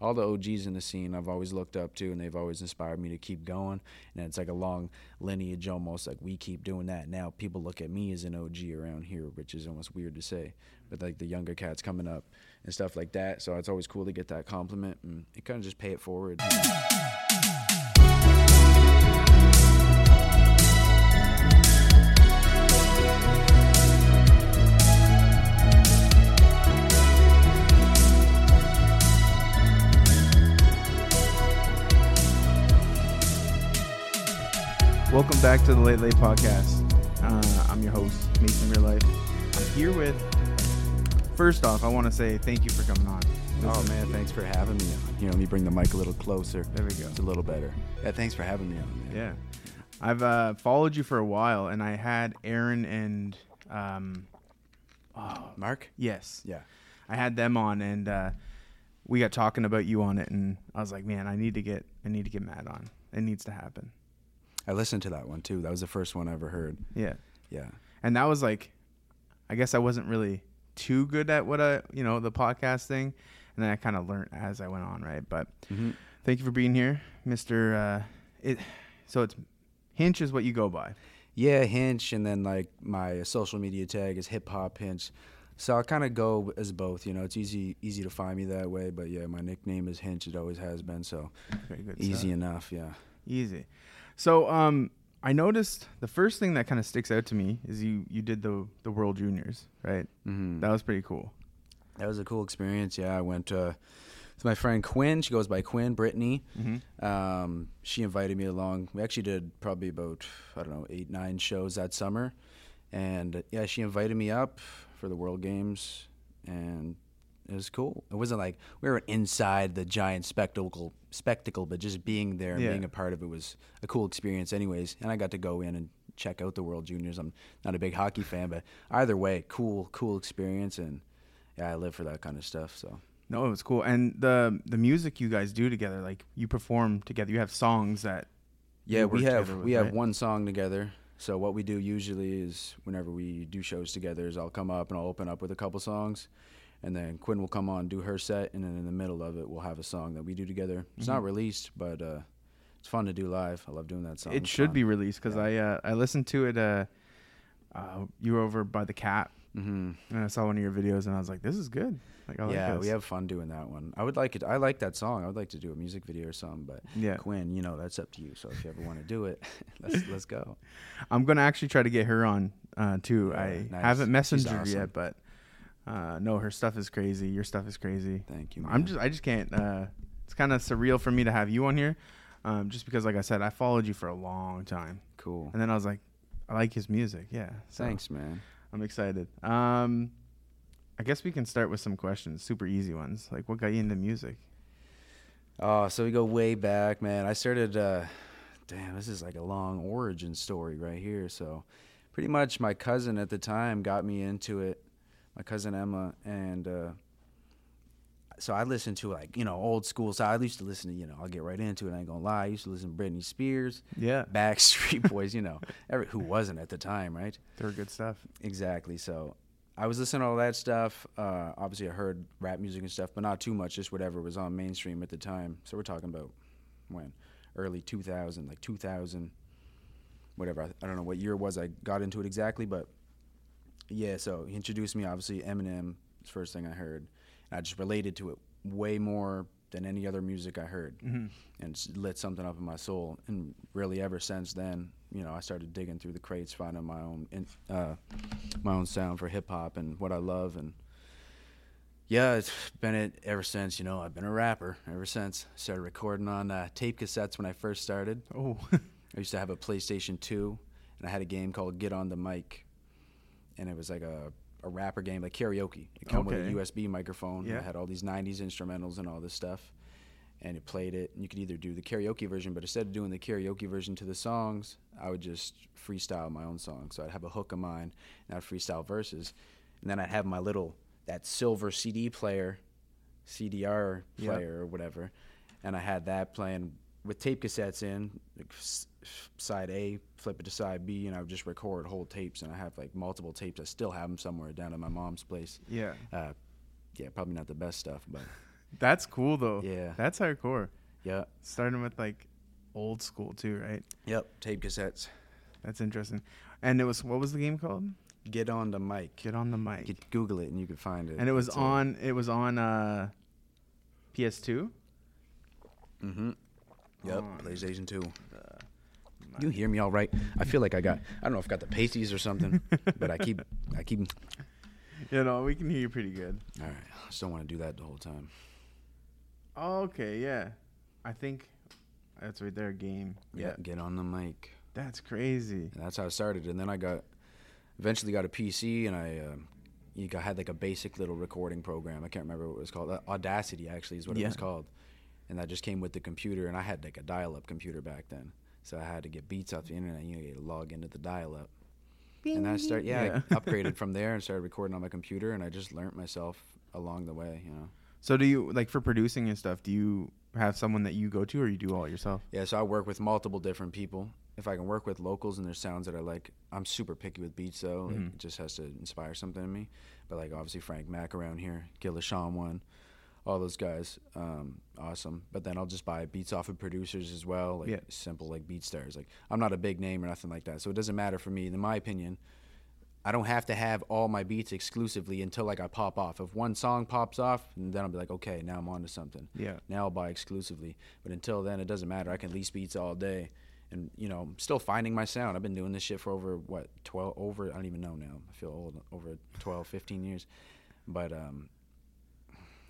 all the OGs in the scene I've always looked up to, and they've always inspired me to keep going. And it's like a long lineage almost, like we keep doing that. Now people look at me as an OG around here, which is almost weird to say, but like the younger cats coming up and stuff like that. So it's always cool to get that compliment, and it kind of just pay it forward. Welcome back to the Late Late Podcast. I'm your host, Mason Real Life. I'm here with, first off, I want to say thank you for coming on. Man, thanks for having me on. Here, let me bring the mic a little closer. There we go. It's a little better. Yeah, thanks for having me on, man. Yeah. I've followed you for a while, and I had Aaron and... Mark? Yes. Yeah. I had them on, and we got talking about you on it, and I was like, man, I need to get Matt on. It needs to happen. I listened to that one too. That was the first one I ever heard. Yeah. Yeah. And that was like, I guess I wasn't really too good at the podcast thing. And then I kind of learned as I went on. Right. But Thank you for being here, Mr. So it's Hinch is what you go by. Yeah. Hinch. And then like my social media tag is Hip Hop Hinch. So I kind of go as both, it's easy to find me that way, but yeah, my nickname is Hinch. It always has been. So very good easy stuff. Enough. Yeah. Easy. So I noticed the first thing that kind of sticks out to me is you did the World Juniors, right? Mm-hmm. That was pretty cool. That was a cool experience, yeah. I went to my friend Quinn. She goes by Quinn Brittany. Mm-hmm. She invited me along. We actually did probably about, 8, 9 shows that summer. And, yeah, she invited me up for the World Games, and it was cool. It wasn't like we were inside the giant spectacle, but just being there and being a part of it was a cool experience anyways. And I got to go in and check out the World Juniors. I'm not a big hockey fan, but either way, cool experience. And yeah, I live for that kind of stuff. So no, it was cool. And the music you guys do together, like you perform together, you have songs that we have one song together. So what we do usually is whenever we do shows together is I'll come up and I'll open up with a couple songs. And then Quinn will come on, do her set, and then in the middle of it, we'll have a song that we do together. It's not released, but it's fun to do live. I love doing that song. It should be released because I listened to it. You were over by the cat, and I saw one of your videos, and I was like, "This is good." Like, we have fun doing that one. I would like it. I like that song. I would like to do a music video or something. But Quinn, that's up to you. So if you ever want to do it, let's go. I'm gonna actually try to get her on too. Yeah, I haven't messaged her yet, but. No, her stuff is crazy. Your stuff is crazy. Thank you, man. I just can't. It's kind of surreal for me to have you on here, just because, like I said, I followed you for a long time. Cool. And then I was like, I like his music. Yeah. So thanks, man. I'm excited. I guess we can start with some questions, super easy ones. Like, what got you into music? Oh, so we go way back, man. I started. Damn, this is like a long origin story right here. So, pretty much, my cousin at the time got me into it. My cousin Emma, and so I listened to old school. So I used to listen to I'll get right into it. I ain't gonna lie. I used to listen to Britney Spears, Backstreet Boys, who wasn't at the time, right? They were good stuff. Exactly. So I was listening to all that stuff. Obviously, I heard rap music and stuff, but not too much. Just whatever was on mainstream at the time. So we're talking about early 2000, like 2000, whatever. I don't know what year it was I got into it exactly, but. Yeah, so he introduced me, obviously, Eminem, the first thing I heard. And I just related to it way more than any other music I heard. Mm-hmm. And it lit something up in my soul. And really ever since then, I started digging through the crates, finding my own my own sound for hip-hop and what I love. And, yeah, it's been it ever since. I've been a rapper ever since. Started recording on tape cassettes when I first started. Oh. I used to have a PlayStation 2, and I had a game called Get On The Mic. And it was like a rapper game, like karaoke. It came with a USB microphone. Yeah. It had all these 90s instrumentals and all this stuff. And you played it. And you could either do the karaoke version, but instead of doing the karaoke version to the songs, I would just freestyle my own song. So I'd have a hook of mine, and I'd freestyle verses. And then I'd have my little, that silver CD player, CDR player or whatever. And I had that playing with tape cassettes in, like side A, flip it to side B, and I would just record whole tapes, and I have like multiple tapes. I still have them somewhere down at my mom's place. Yeah, probably not the best stuff, but That's cool though. Yeah. That's hardcore. Yeah. Starting with like old school too, right? Yep. Tape cassettes. That's interesting. And it was, what was the game called? Get On The Mic. Get On The Mic. Google it and you can find it. And it was on PS2? Mm-hmm. Yep. PlayStation 2. You hear me all right? I feel like I don't know if I got the pasties or something, but I keep. You know, we can hear you pretty good. All right. I just don't want to do that the whole time. Okay, yeah. I think that's right there, game. Yeah, Get On The Mic. That's crazy. And that's how I started. And then I eventually got a PC, and I had like a basic little recording program. I can't remember what it was called. Audacity, actually, is what it was called. And that just came with the computer, and I had like a dial-up computer back then. So I had to get beats off the internet. You had to log into the dial-up. Bing. And I started, I upgraded from there and started recording on my computer, and I just learned myself along the way, you know. So do you, like for producing and stuff, do you have someone that you go to or you do all yourself? Yeah, so I work with multiple different people. If I can work with locals and there's sounds that I like, I'm super picky with beats though. Mm-hmm. Like, it just has to inspire something in me. But like obviously Frank Mack around here, Gil-a-Sean one. All those guys, awesome. But then I'll just buy beats off of producers as well, like simple like Beat Stars. Like I'm not a big name or nothing like that, so it doesn't matter for me. In my opinion, I don't have to have all my beats exclusively until like I pop off. If one song pops off, and then I'll be like, okay, now I'm on to something. Yeah. Now I'll buy exclusively. But until then, it doesn't matter. I can lease beats all day, and you know, I'm still finding my sound. I've been doing this shit for I don't even know now. I feel old. Over 12, 15 years, but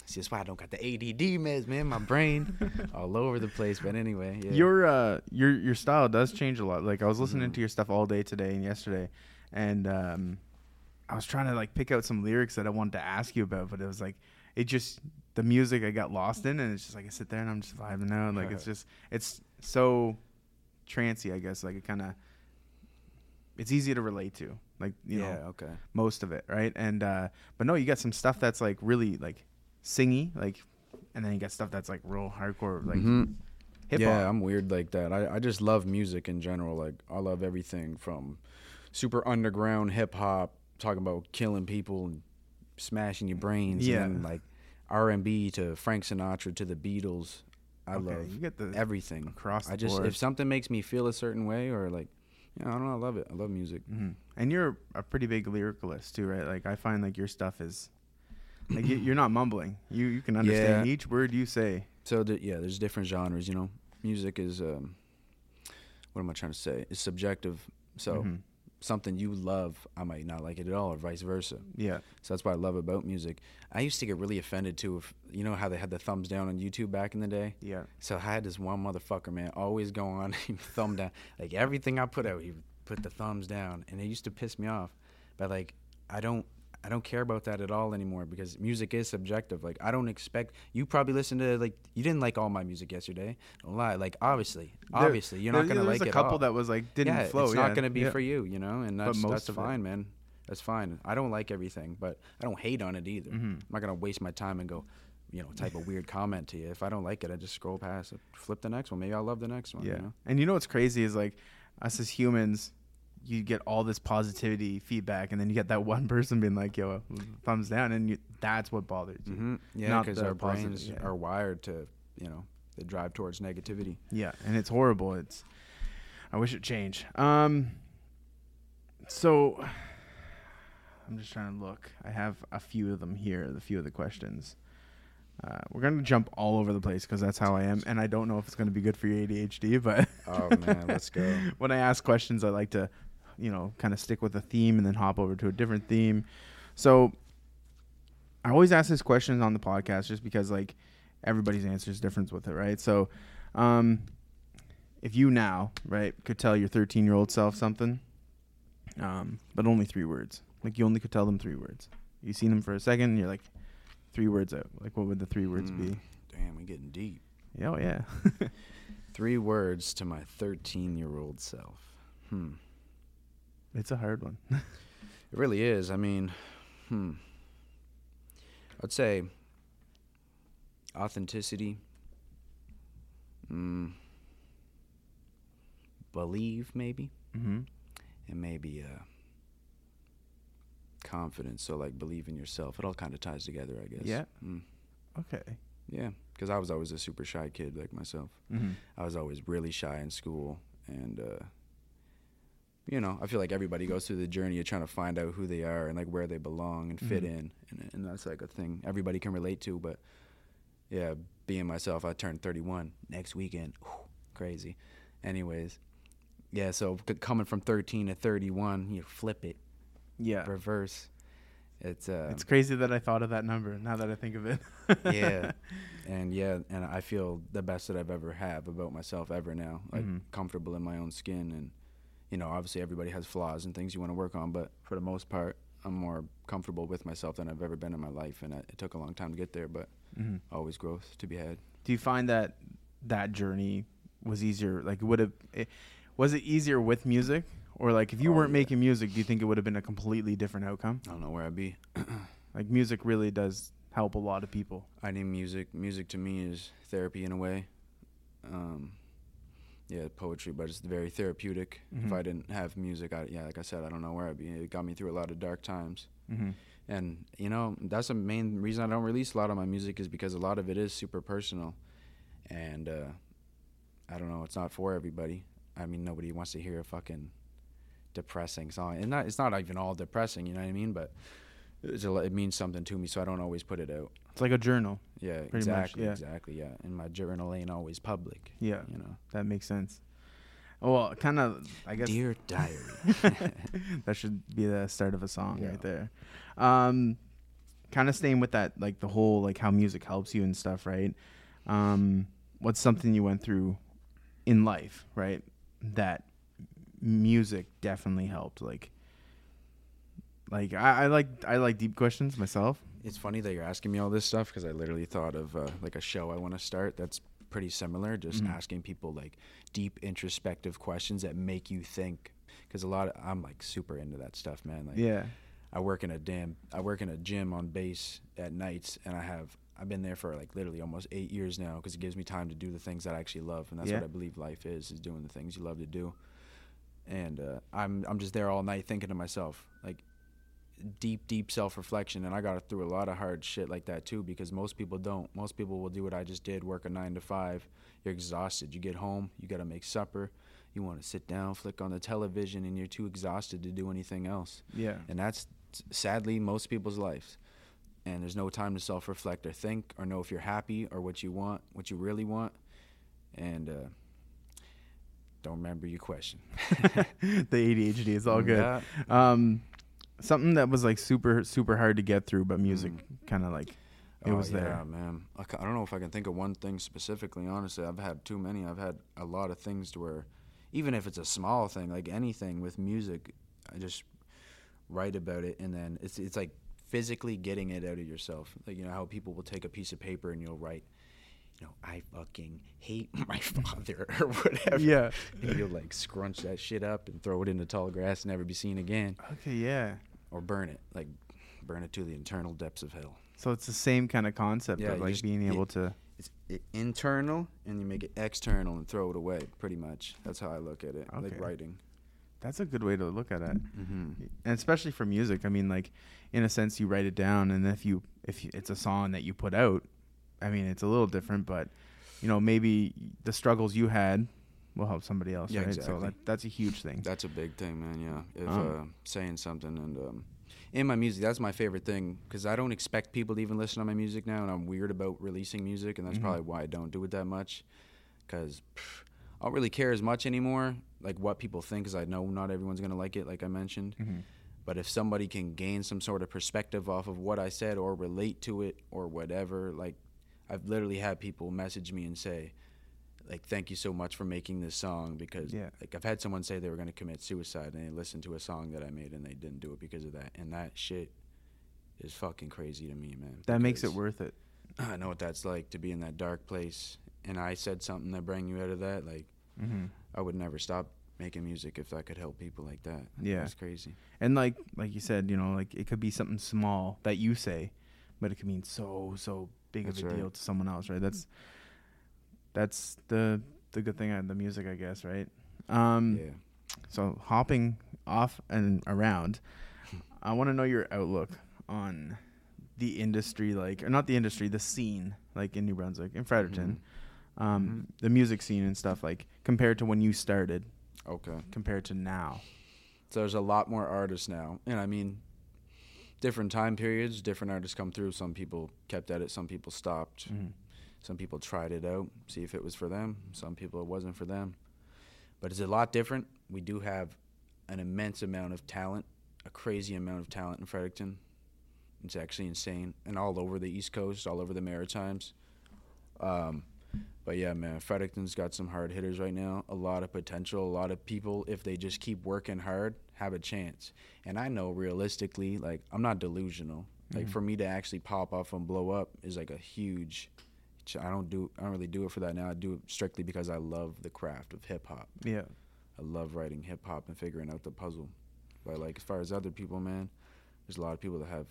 See, that's why I don't got the ADD meds, man. My brain all over the place. But anyway, yeah. Your style does change a lot. Like I was listening to your stuff all day today and yesterday, and I was trying to like pick out some lyrics that I wanted to ask you about, but it was like it just the music I got lost in, and it's just like I sit there and I'm just vibing out. Like it's so trancey, I guess. Like it kind of it's easy to relate to. Like you know, most of it, right? And but no, you got some stuff that's like really like singy, like, and then you got stuff that's like real hardcore, like hip hop. Yeah, I'm weird like that. I just love music in general. Like I love everything from super underground hip hop, talking about killing people and smashing your brains, and then, like R&B to Frank Sinatra to the Beatles. I love you get everything across the board. If something makes me feel a certain way or like, you know, I don't know, I love it. I love music. Mm-hmm. And you're a pretty big lyricalist too, right? Like I find like your stuff is. Like you're not mumbling. You can understand each word you say. So there's different genres. You know, music is what am I trying to say? It's subjective. So something you love, I might not like it at all, or vice versa. Yeah. So that's what I love about music. I used to get really offended too. If you know how they had the thumbs down on YouTube back in the day. Yeah. So I had this one motherfucker, man, always go on thumb down. Like everything I put out, he put the thumbs down, and it used to piss me off. But like I don't care about that at all anymore because music is subjective. Like, I don't expect... You probably listened to, like... You didn't like all my music yesterday. Don't lie. Like, obviously, you're not going to like it all. There's a couple that was, like, didn't flow. It's not going to be for you, you know? And that's fine, man. That's fine. I don't like everything, but I don't hate on it either. I'm not going to waste my time and go, you know, type a weird comment to you. If I don't like it, I just scroll past it, flip the next one. Maybe I'll love the next one, you know? And you know what's crazy is, like, us as humans... you get all this positivity feedback, and then you get that one person being like, yo, thumbs down, and that's what bothers you. Yeah, because our brains are wired to, you know, the drive towards negativity. Yeah, and it's horrible. I wish it changed. So I'm just trying to look. I have a few of them here, the few of the questions. We're going to jump all over the place because that's how I am. And I don't know if it's going to be good for your ADHD, but oh man, let's go. When I ask questions, I like to, you know, kind of stick with a theme and then hop over to a different theme. So I always ask this question on the podcast just because like everybody's answer is different with it. Right. So, if you now, right, could tell your 13-year-old self something, but only 3 words, like you only could tell them 3 words. You seen them for a second and you're like 3 words out. Like what would the 3 words be? Damn, we're getting deep. Yeah, oh yeah. 3 words to my 13-year-old self. It's a hard one. It really is. I mean, I'd say authenticity. Believe, maybe. And maybe confidence. So like believe in yourself. It all kind of ties together, I guess. Yeah. Okay. Yeah, because I was always a super shy kid like myself. Mm-hmm. I was always really shy in school, and you know, I feel like everybody goes through the journey of trying to find out who they are and like where they belong and fit in, and that's like a thing everybody can relate to. But yeah, being myself, I turned 31 next weekend. Ooh, crazy. Anyways, yeah, so coming from 13 to 31, you flip it. Yeah. Reverse. It's crazy that I thought of that number now that I think of it. And I feel the best that I've ever had about myself ever now. Like comfortable in my own skin, and you know, obviously everybody has flaws and things you want to work on, but for the most part, I'm more comfortable with myself than I've ever been in my life, and it took a long time to get there, but always growth to be had. Do you find that that journey was easier? Like, was it easier with music? Or like, if you weren't making music, do you think it would have been a completely different outcome? I don't know where I'd be. Like, music really does help a lot of people. I need music. Music to me is therapy in a way. Yeah, poetry, but it's very therapeutic. If I didn't have music, like I said, I don't know where I'd be. It got me through a lot of dark times. And, you know, that's the main reason I don't release a lot of my music, is because a lot of it is super personal. And I don't know, it's not for everybody. I mean, nobody wants to hear a fucking depressing song, and it's not even all depressing, you know what I mean, but it means something to me, so I don't always put it out. It's like a journal. Yeah, exactly. Much, yeah. Exactly, yeah. And my journal ain't always public. Yeah, you know, that makes sense. Well, kind of, I guess. Dear Diary. That should be the start of a song right there. Kind of staying with that, like the whole like how music helps you and stuff, right? What's something you went through in life, right, that music definitely helped? Like I like deep questions myself. It's funny that you're asking me all this stuff, because I literally thought of like a show I want to start that's pretty similar, just asking people like deep introspective questions that make you think, because a lot of I'm like super into that stuff, man. Like, yeah, I work in a gym on base at nights, and I've been there for like literally almost 8 years now, because it gives me time to do the things that I actually love, and that's what I believe life is doing the things you love to do. And I'm just there all night thinking to myself, like deep self-reflection. And I got through a lot of hard shit like that too, because most people don't. Most people will do what I just did, work a 9 to 5. You're exhausted. You get home, you got to make supper. You want to sit down, flick on the television, and you're too exhausted to do anything else. Yeah. And that's sadly most people's lives. And there's no time to self-reflect or think or know if you're happy or what you want, what you really want. And, don't remember your question. The ADHD is all good. Yeah. Something that was like super, super hard to get through, but music kind of like it was there. Yeah, man. I don't know if I can think of one thing specifically. Honestly, I've had too many. I've had a lot of things to where, even if it's a small thing, like anything with music, I just write about it, and then it's like physically getting it out of yourself. Like, you know how people will take a piece of paper and you'll write, you know, I fucking hate my father or whatever. Yeah. And you'll like scrunch that shit up and throw it into tall grass and never be seen again. Okay, yeah. Or burn it. Like burn it to the internal depths of hell. So it's the same kind of concept of like being able to. It's internal, and you make it external and throw it away, pretty much. That's how I look at it. Okay. Like writing. That's a good way to look at it. Mm-hmm. And especially for music. I mean, like in a sense you write it down, and if it's a song that you put out, I mean, it's a little different, but, you know, maybe the struggles you had will help somebody else, right? Exactly. So that's a huge thing. That's a big thing, man, yeah. If saying something. And in my music, that's my favorite thing, because I don't expect people to even listen to my music now, and I'm weird about releasing music, and that's probably why I don't do it that much, because I don't really care as much anymore, like what people think, because I know not everyone's going to like it, like I mentioned. Mm-hmm. But if somebody can gain some sort of perspective off of what I said or relate to it or whatever, like, I've literally had people message me and say, like, thank you so much for making this song, because like I've had someone say they were going to commit suicide, and they listened to a song that I made and they didn't do it because of that. And that shit is fucking crazy to me, man. That makes it worth it. I know what that's like to be in that dark place. And I said something that brought you out of that. Like, I would never stop making music if I could help people like that. Yeah. It's crazy. And like you said, you know, like it could be something small that you say, but it could mean so big that's of a deal to someone else, right? That's the good thing on the music, I guess, right? So hopping off and around, I want to know your outlook on the industry, like, or not the industry, the scene, like in New Brunswick, in Fredericton, mm-hmm. The music scene and stuff, like compared to when you started. Okay. Compared to now. So there's a lot more artists now. And I mean, different time periods, different artists come through. Some people kept at it. Some people stopped. Mm-hmm. Some people tried it out, see if it was for them. Some people it wasn't for them. But it's a lot different. We do have an immense amount of talent, a crazy amount of talent in Fredericton. It's actually insane. And all over the East Coast, all over the Maritimes. But yeah, man, Fredericton's got some hard hitters right now. A lot of potential. A lot of people, if they just keep working hard, have a chance. And I know realistically, like, I'm not delusional. Mm-hmm. Like, for me to actually pop off and blow up is like a huge... I don't really do it for that now. I do it strictly because I love the craft of hip hop. Yeah. I love writing hip hop and figuring out the puzzle. But like as far as other people, man, there's a lot of people that have,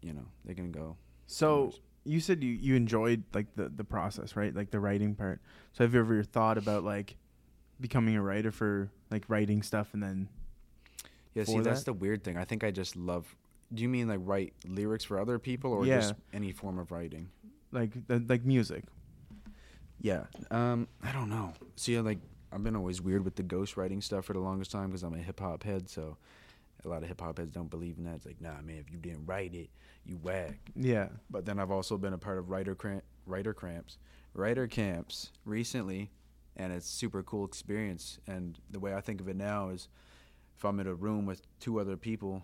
you know, they can go. So you said you enjoyed like the process, right? Like the writing part. So have you ever thought about like becoming a writer for like writing stuff and then? Yeah, see, that's the weird thing. I think I just love. Do you mean like write lyrics for other people or just any form of writing? Like music. Yeah. I don't know. See, like, I've been always weird with the ghostwriting stuff for the longest time because I'm a hip-hop head, so a lot of hip-hop heads don't believe in that. It's like, nah, man, if you didn't write it, you whack. Yeah. But then I've also been a part of writer camps recently, and it's super cool experience. And the way I think of it now is if I'm in a room with two other people,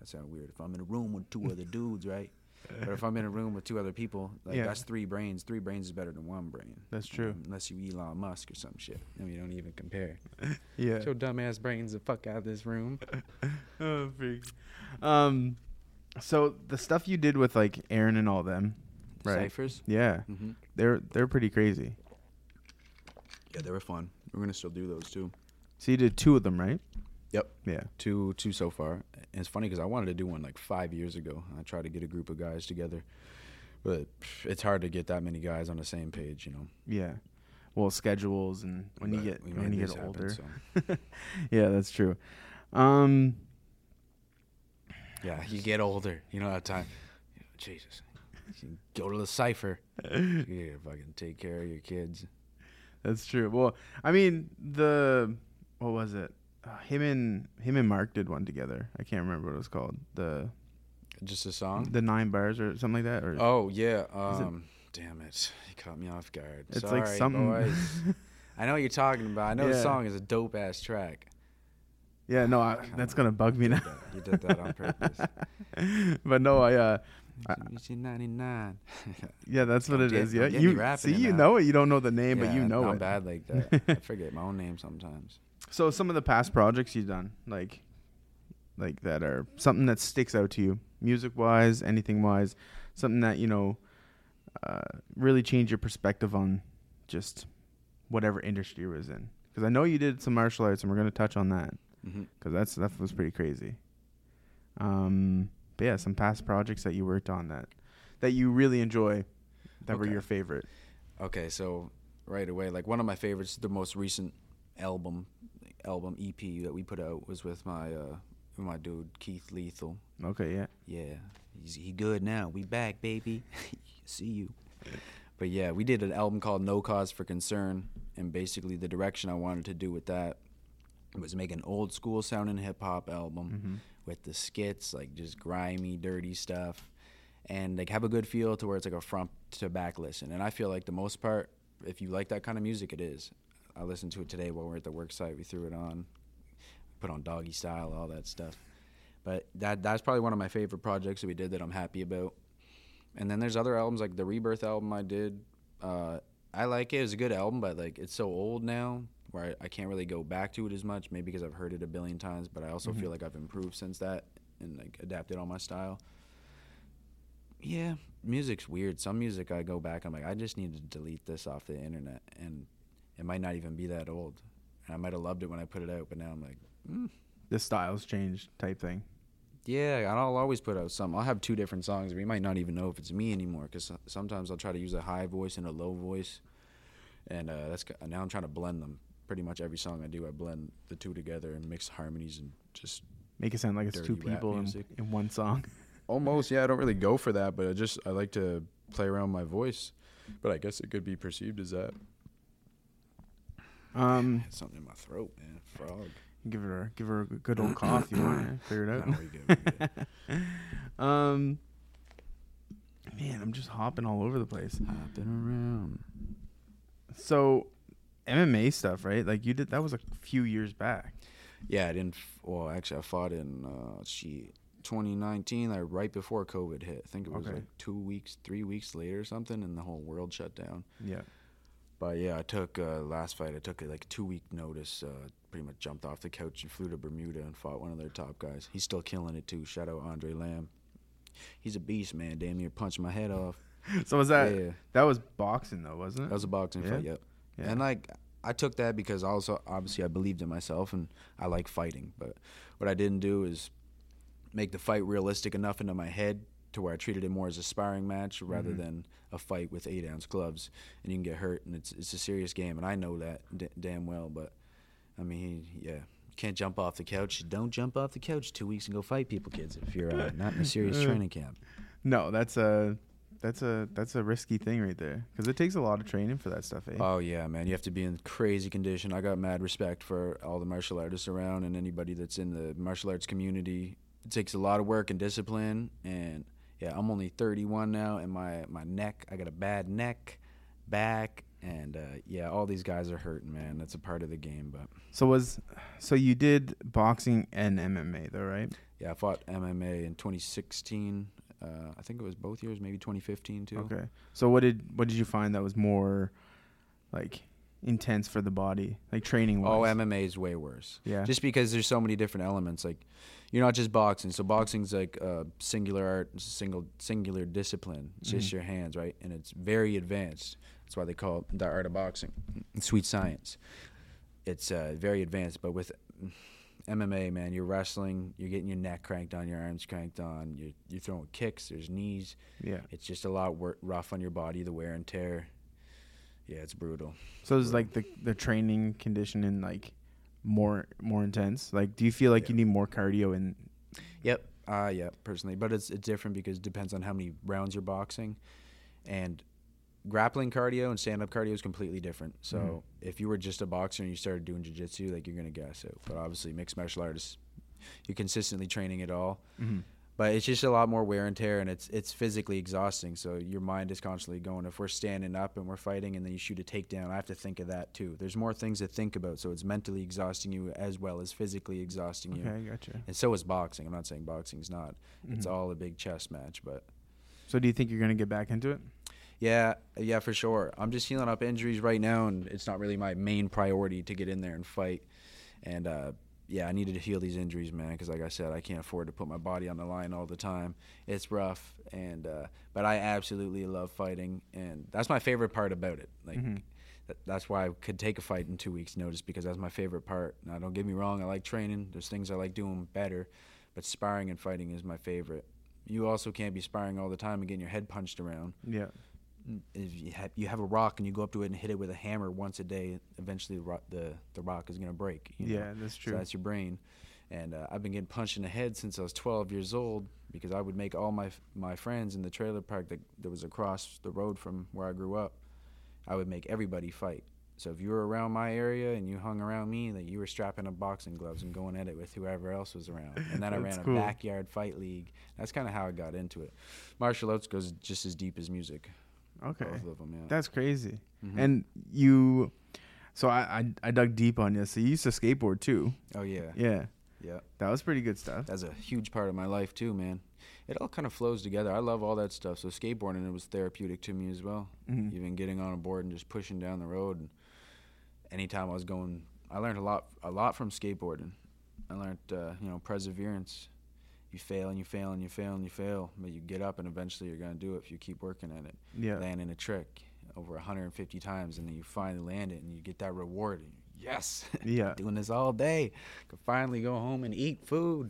that sounds weird. If I'm in a room with two other dudes, right? But if I'm in a room with two other people, like that's three brains. Three brains is better than one brain. That's true. Unless you Elon Musk or some shit. I mean, you don't even compare. Yeah. Get your dumbass brains the fuck out of this room. Oh, freak. So the stuff you did with like Aaron and all them, right? Cyphers? Yeah. Mm-hmm. They're pretty crazy. Yeah, they were fun. We're gonna still do those too. So you did two of them, right? Yep. Yeah. Two so far. And it's funny because I wanted to do one like 5 years ago. I tried to get a group of guys together, but it's hard to get that many guys on the same page, you know. Yeah. Well, schedules and when you get older. So. Yeah, that's true. Yeah, you get older. You don't have time. Jesus. You go to the cypher. You gotta fucking take care of your kids. That's true. Well, I mean, what was it? Him and Mark did one together. I can't remember what it was called. Just a song? The 9 bars or something like that? Or oh, yeah. Damn it. He caught me off guard. It's sorry, like something. Boys. I know what you're talking about. I know the song is a dope-ass track. Yeah, no, that's going to bug me now. You did that on purpose. But no, I 99. Yeah, that's what it is. Yeah, you know it. You don't know the name, but you know it. I'm bad like that. I forget my own name sometimes. So some of the past projects you've done, like that are something that sticks out to you, music-wise, anything-wise, something that, you know, really changed your perspective on just whatever industry you was in. Because I know you did some martial arts, and we're going to touch on that because that was pretty crazy. But, yeah, some past projects that you worked on that you really enjoy that were your favorite. Okay, so right away, like one of my favorites, the most recent album EP that we put out was with my dude Keith Lethal. Okay, yeah. Yeah. He good now. We back, baby. See you. But yeah, we did an album called No Cause for Concern, and basically the direction I wanted to do with that was make an old school sounding hip hop album with the skits, like just grimy, dirty stuff, and like have a good feel to where it's like a front to back listen. And I feel like the most part, if you like that kind of music, it is. I listened to it today while we were at the work site. We threw it on, put on Doggy Style, all that stuff. But that's probably one of my favorite projects that we did that I'm happy about. And then there's other albums, like the Rebirth album I did. I like it. It was a good album, but like it's so old now where I can't really go back to it as much, maybe because I've heard it a billion times, but I also feel like I've improved since that and like adapted all my style. Yeah, music's weird. Some music I go back, I'm like, I just need to delete this off the internet, and it might not even be that old. And I might have loved it when I put it out, but now I'm like, The style's changed type thing. Yeah, I'll always put out some. I'll have two different songs. We might not even know if it's me anymore because sometimes I'll try to use a high voice and a low voice. And that's now I'm trying to blend them. Pretty much every song I do, I blend the two together and mix harmonies and just make it sound like it's two people in one song. Almost, yeah. I don't really go for that, but I like to play around my voice. But I guess it could be perceived as that. Something in my throat, man. Frog. Give her a good old cough. You want to figure it out? No, we good. Man, I'm just hopping all over the place. Hopping around. So, MMA stuff, right? Like you did. That was a few years back. Yeah, I didn't. Well, actually, I fought in 2019, like right before COVID hit. I think it was like 3 weeks later or something, and the whole world shut down. Yeah. But yeah, I took last fight. I took like a 2-week notice. Pretty much jumped off the couch and flew to Bermuda and fought one of their top guys. He's still killing it too. Shout out Andre Lamb. He's a beast, man. Damn near punched my head off. So was that? Yeah. That was boxing though, wasn't it? That was a boxing fight. Yep. Yeah. And like, I took that because also obviously I believed in myself and I like fighting. But what I didn't do is make the fight realistic enough into my head to where I treated it more as a sparring match rather than a fight with 8-ounce gloves and you can get hurt and it's a serious game and I know that damn well. But I mean, yeah, you can't jump off the couch. Don't jump off the couch 2 weeks and go fight people, kids. If you're not in a serious training camp. No, that's a risky thing right there because it takes a lot of training for that stuff, eh? Oh, yeah, man. You have to be in crazy condition. I got mad respect for all the martial artists around and anybody that's in the martial arts community. It takes a lot of work and discipline. And, yeah, I'm only 31 now, and my neck, I got a bad neck, back, and, yeah, all these guys are hurting, man. That's a part of the game. But So you did boxing and MMA, though, right? Yeah, I fought MMA in 2016. I think it was both years, maybe 2015 too. Okay. So what did you find that was more like intense for the body, like training wise? Oh, MMA is way worse. Yeah. Just because there's so many different elements. Like you're not just boxing. So boxing's like a singular art, singular discipline. It's just your hands, right? And it's very advanced. That's why they call it the art of boxing. Sweet science. It's very advanced, but with MMA, man, you're wrestling, you're getting your neck cranked on, your arms cranked on, you're throwing kicks, there's knees. Yeah. It's just a lot rough on your body, the wear and tear. Yeah, it's brutal. So it's like the training condition and like more intense. Like do you feel like you need more cardio in? Yep. Yeah, personally, but it's different because it depends on how many rounds you're boxing. And grappling cardio and stand-up cardio is completely different. So if you were just a boxer and you started doing jiu-jitsu, like, you're going to gas out. But obviously mixed martial artists, you're consistently training it all. But it's just a lot more wear and tear, and it's physically exhausting. So your mind is constantly going. If we're standing up and we're fighting and then you shoot a takedown, I have to think of that too. There's more things to think about. So it's mentally exhausting you as well as physically exhausting you. Okay, gotcha. And so is boxing. I'm not saying boxing's not. It's all a big chess match. But so do you think you're going to get back into it? Yeah, for sure. I'm just healing up injuries right now, and it's not really my main priority to get in there and fight. And, yeah, I needed to heal these injuries, man, because like I said, I can't afford to put my body on the line all the time. It's rough, and but I absolutely love fighting, and that's my favorite part about it. Like that's why I could take a fight in 2 weeks' notice, because that's my favorite part. Now, don't get me wrong, I like training. There's things I like doing better, but sparring and fighting is my favorite. You also can't be sparring all the time and getting your head punched around. Yeah. If you have a rock and you go up to it and hit it with a hammer once a day, eventually the rock is going to break. Yeah, that's true. So that's your brain. And I've been getting punched in the head since I was 12 years old because I would make all my friends in the trailer park that was across the road from where I grew up, I would make everybody fight. So if you were around my area and you hung around me, that you were strapping up boxing gloves and going at it with whoever else was around. And then I ran a backyard fight league. That's kind of how I got into it. Martial arts goes just as deep as music. Okay, both of them, yeah. That's crazy. And you, so I dug deep on this. So you used to skateboard too. Oh yeah. Yeah. That was pretty good stuff. That's a huge part of my life too, man. It all kind of flows together. I love all that stuff. So skateboarding, it was therapeutic to me as well. Even getting on a board and just pushing down the road. And anytime I was going, I learned a lot from skateboarding. I learned, perseverance. You fail, but you get up and eventually you're going to do it if you keep working at it. Yeah. Landing a trick over 150 times and then you finally land it and you get that reward. And yes. Yeah. Doing this all day. Could finally go home and eat food.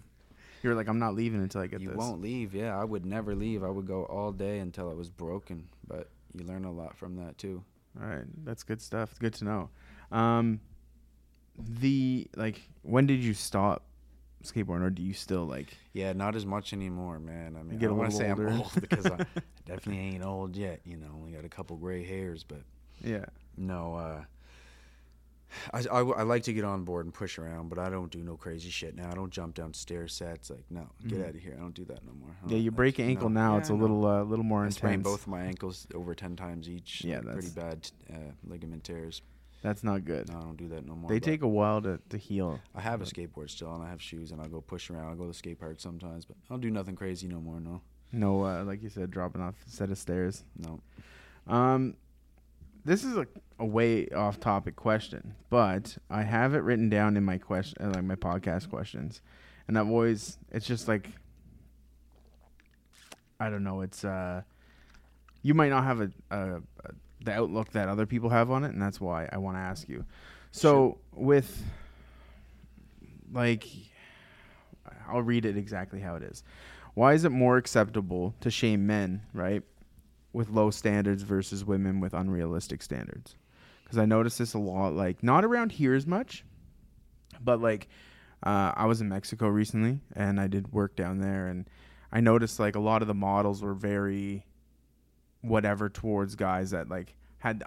You're like, I'm not leaving until I get this. You won't leave. Yeah. I would never leave. I would go all day until I was broken, but you learn a lot from that too. All right. That's good stuff. It's good to know. When did you stop skateboarding, or do you still like? Yeah, not as much anymore, man. I mean, I don't want to say I'm old because I definitely ain't old yet. You know, only got a couple gray hairs, but yeah, no. I like to get on board and push around, but I don't do no crazy shit now. I don't jump down stair sets. Like, no, get out of here. I don't do that no more. Yeah, you break an ankle now. Yeah, it's a little more intense. I sprained both my ankles over 10 times each. Yeah, that's... pretty bad ligament tears. That's not good. No, I don't do that no more. They take a while to heal. I have a skateboard still, and I have shoes, and I'll go push around. I'll go to the skate park sometimes, but I'll do nothing crazy no more, no. No, like you said, dropping off a set of stairs. No. This is a way off-topic question, but I have it written down in my question, like my podcast questions, and I've always – it's just like – I don't know. It's you might not have the outlook that other people have on it, and that's why I want to ask you. So sure. With – like I'll read it exactly how it is. Why is it more acceptable to shame men, right, with low standards versus women with unrealistic standards? Because I noticed this a lot, like not around here as much, but like I was in Mexico recently and I did work down there, and I noticed like a lot of the models were very whatever towards guys that like had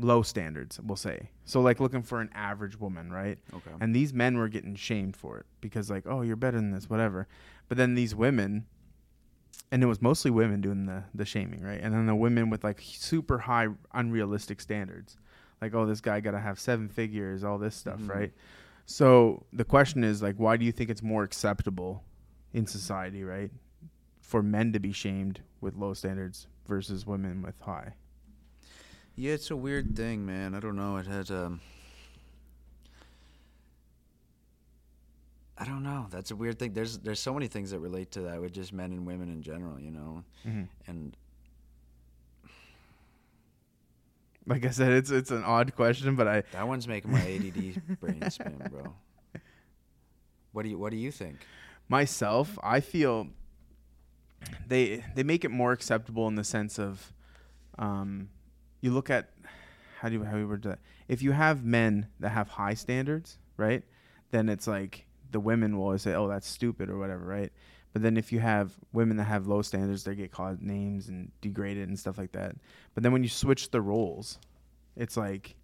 low standards, we'll say. So like looking for an average woman, right? Okay. And these men were getting shamed for it because like, oh, you're better than this, whatever. But then these women. And it was mostly women doing the shaming, right? And then the women with, like, super high, unrealistic standards. Like, oh, this guy got to have 7 figures, all this stuff, right? So the question is, like, why do you think it's more acceptable in society, right, for men to be shamed with low standards versus women with high? Yeah, it's a weird thing, man. I don't know. It has I don't know. That's a weird thing. There's so many things that relate to that with just men and women in general, you know. And like I said, it's an odd question, but that one's making my ADD brain spin, bro. What do you think? Myself, I feel they make it more acceptable in the sense of, you look at how do you word that? If you have men that have high standards, right, then it's like. The women will always say, oh, that's stupid or whatever, right? But then if you have women that have low standards, they get called names and degraded and stuff like that. But then when you switch the roles, it's like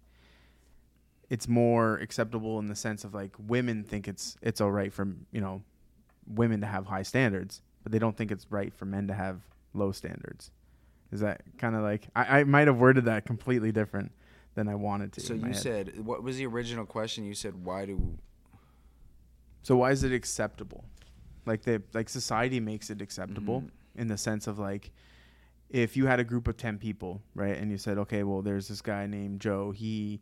it's more acceptable in the sense of like women think it's all right for, you know, women to have high standards, but they don't think it's right for men to have low standards. Is that kind of like I might have worded that completely different than I wanted to. So you said, what was the original question? You said, So why is it acceptable? Like society makes it acceptable in the sense of like, if you had a group of 10 people, right, and you said, okay, well, there's this guy named Joe. He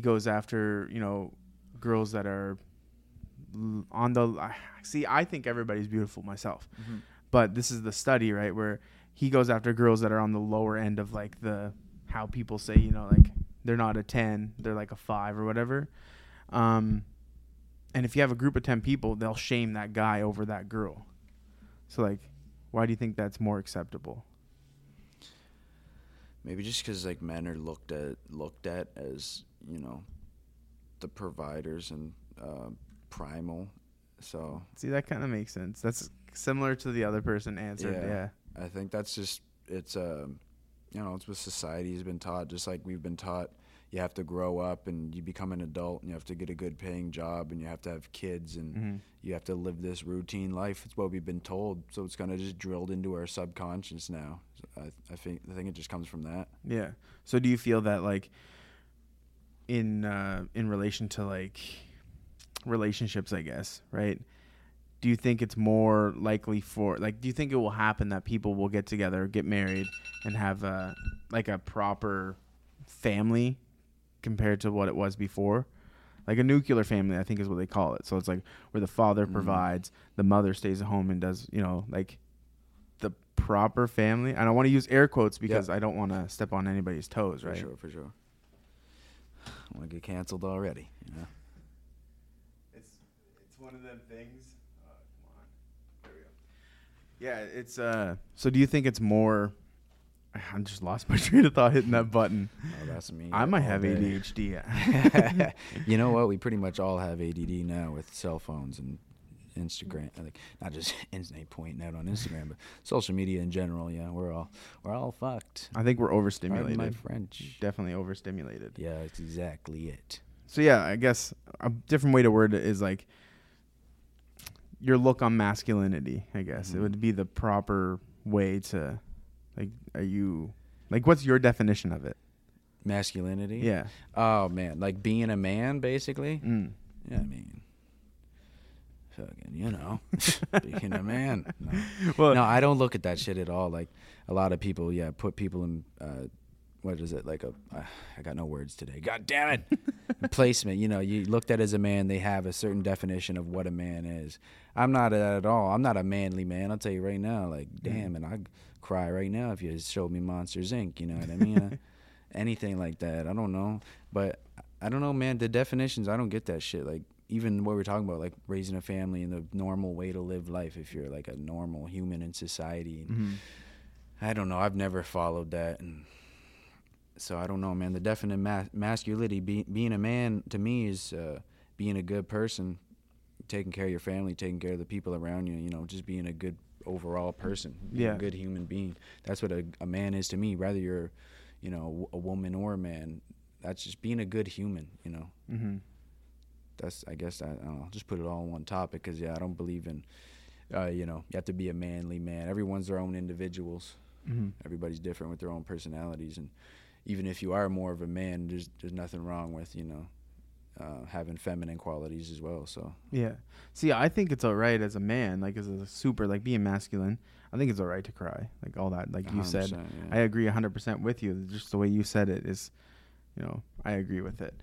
goes after, you know, girls that are on the. See, I think everybody's beautiful myself, but this is the study, right, where he goes after girls that are on the lower end of like the how people say, you know, like they're not a 10, they're like a 5 or whatever. And if you have a group of 10 people, they'll shame that guy over that girl. So, like, why do you think that's more acceptable? Maybe just because, like, men are looked at as, you know, the providers and primal. So see, that kind of makes sense. That's similar to the other person answered. Yeah. I think that's just it's you know, it's what society's been taught. Just like we've been taught. You have to grow up and you become an adult and you have to get a good paying job and you have to have kids and you have to live this routine life. It's what we've been told. So it's kind of just drilled into our subconscious now. So I think it just comes from that. Yeah. So do you feel that like in relation to like relationships, I guess, right? Do you think it's more likely for like, do you think it will happen that people will get together, get married and have a proper family compared to what it was before? Like a nuclear family, I think is what they call it. So it's like where the father provides, the mother stays at home and does, you know, like the proper family. And I don't want to use air quotes because I don't want to step on anybody's toes, right? For sure. I want to get canceled already. You know? It's one of them things. Come on. There we go. Yeah, it's so do you think it's more I just lost my train of thought hitting that button. Oh, that's me. I might have ADHD. You know what? We pretty much all have ADD now with cell phones and Instagram. Like, not just pointing out on Instagram, but social media in general. Yeah, we're all fucked. I think we're overstimulated. Pardon my French. Definitely overstimulated. Yeah, that's exactly it. So yeah, I guess a different way to word it is like your look on masculinity. I guess it would be the proper way to. Like, are you, like, what's your definition of it? Masculinity? Yeah. Oh, man. Like, being a man, basically? Mm. Yeah, I mean, fucking, you know, being a man. No. Well, no, I don't look at that shit at all. Like, a lot of people, yeah, put people in, what is it, like a, I got no words today. God damn it. Placement, you know, you looked at as a man, they have a certain definition of what a man is. I'm not at all. I'm not a manly man. I'll tell you right now, like, damn, and I cry right now if you showed me Monsters, Inc., you know what I mean? Anything like that. I don't know. But I don't know, man, the definitions, I don't get that shit. Like, even what we're talking about, like raising a family and the normal way to live life if you're like a normal human in society. Mm-hmm. I don't know. I've never followed that. And so I don't know, man. The definite masculinity, being a man to me is being a good person, taking care of your family, taking care of the people around you, you know, just being a good overall person, yeah, a good human being. That's what a man is to me, whether you're, you know, a woman or a man. That's just being a good human, you know. Mm-hmm. That's, I guess, I don't know, just put it all on one topic because, yeah, I don't believe in, you know, you have to be a manly man. Everyone's their own individuals. Mm-hmm. Everybody's different with their own personalities, and even if you are more of a man, there's nothing wrong with, you know, having feminine qualities as well. So yeah, see, I think it's all right as a man, like as a super, like being masculine, I think it's all right to cry, like all that, like you said. Yeah. I agree 100% with you. Just the way you said it is, you know, I agree with it.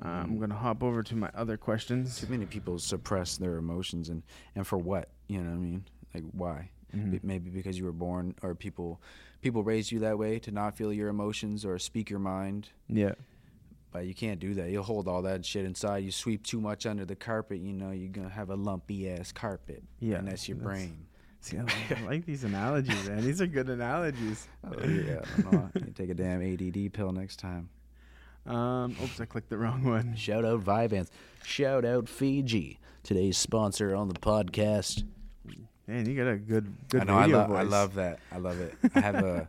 I'm gonna hop over to my other questions. Too many people suppress their emotions, and for what, you know what I mean? Like, why? Mm-hmm. Maybe because you were born, or people raised you that way to not feel your emotions or speak your mind. Yeah. But you can't do that. You'll hold all that shit inside. You sweep too much under the carpet, you know, you're going to have a lumpy ass carpet. Yeah. And that's your brain. See, I like these analogies, man. These are good analogies. Oh, yeah. Take a damn ADD pill next time. Oops, I clicked the wrong one. Shout out Vyvanse. Shout out Fiji. Today's sponsor on the podcast. Man, you got a good radio voice. I love that. I love it. I have a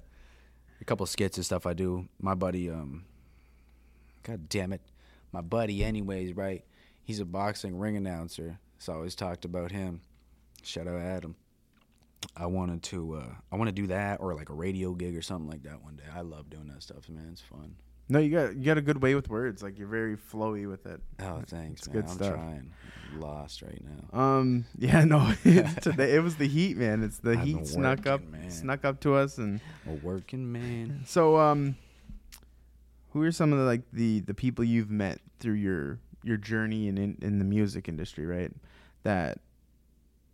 couple skits and stuff I do. My buddy, God damn it, my buddy anyways, right? He's a boxing ring announcer, so I always talked about him. Shout out Adam. I want to do that, or like a radio gig or something like that one day. I love doing that stuff, man. It's fun. No, you got a good way with words. Like, you're very flowy with it. Oh, thanks, it's man. Good I'm stuff. Trying. I'm lost right now. Yeah, no. Today it was the heat, man. It's the heat snuck up to us, and a working man. So, who are some of the, like, the people you've met through your journey in the music industry, right? That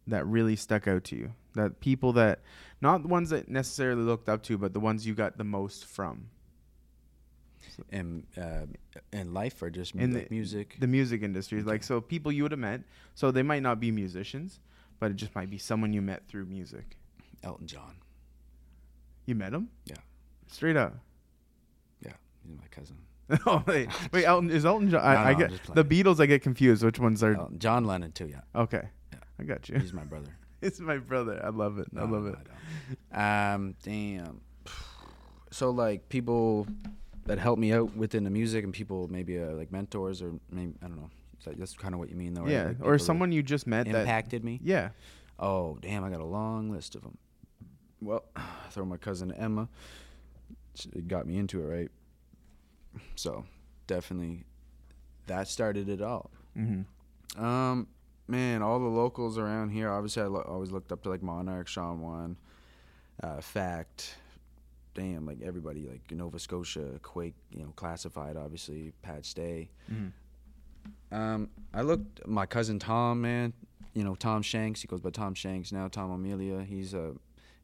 really stuck out to you. That people that, not the ones that necessarily looked up to, but the ones you got the most from. In life, or just music? The music industry. Okay. Like, so people you would have met. So they might not be musicians, but it just might be someone you met through music. Elton John. You met him? Yeah. Straight up. Yeah. He's my cousin. Oh, wait, Elton John. I get the Beatles. I get confused. Which ones are Elton? John Lennon too, yeah. Okay. Yeah. I got you. He's my brother. It's my brother. I love it. No, I love it. I don't. Damn. So, like, people that helped me out within the music, and people maybe like mentors, or maybe, I don't know. That's kind of what you mean, though. Yeah, right? Like, or someone you just met that impacted me. Yeah. Oh, damn! I got a long list of them. Well, throw my cousin Emma. She got me into it, right? So definitely, that started it all. Mm-hmm. Man, all the locals around here. Obviously, I always looked up to, like, Monarch, Sean Wan, Fact. Damn, like everybody, like Nova Scotia, Quake, you know, Classified, obviously, Pat Stay. Mm-hmm. I looked, my cousin Tom, man, you know, Tom Shanks, he goes by Tom Shanks now, Tom Amelia, he's a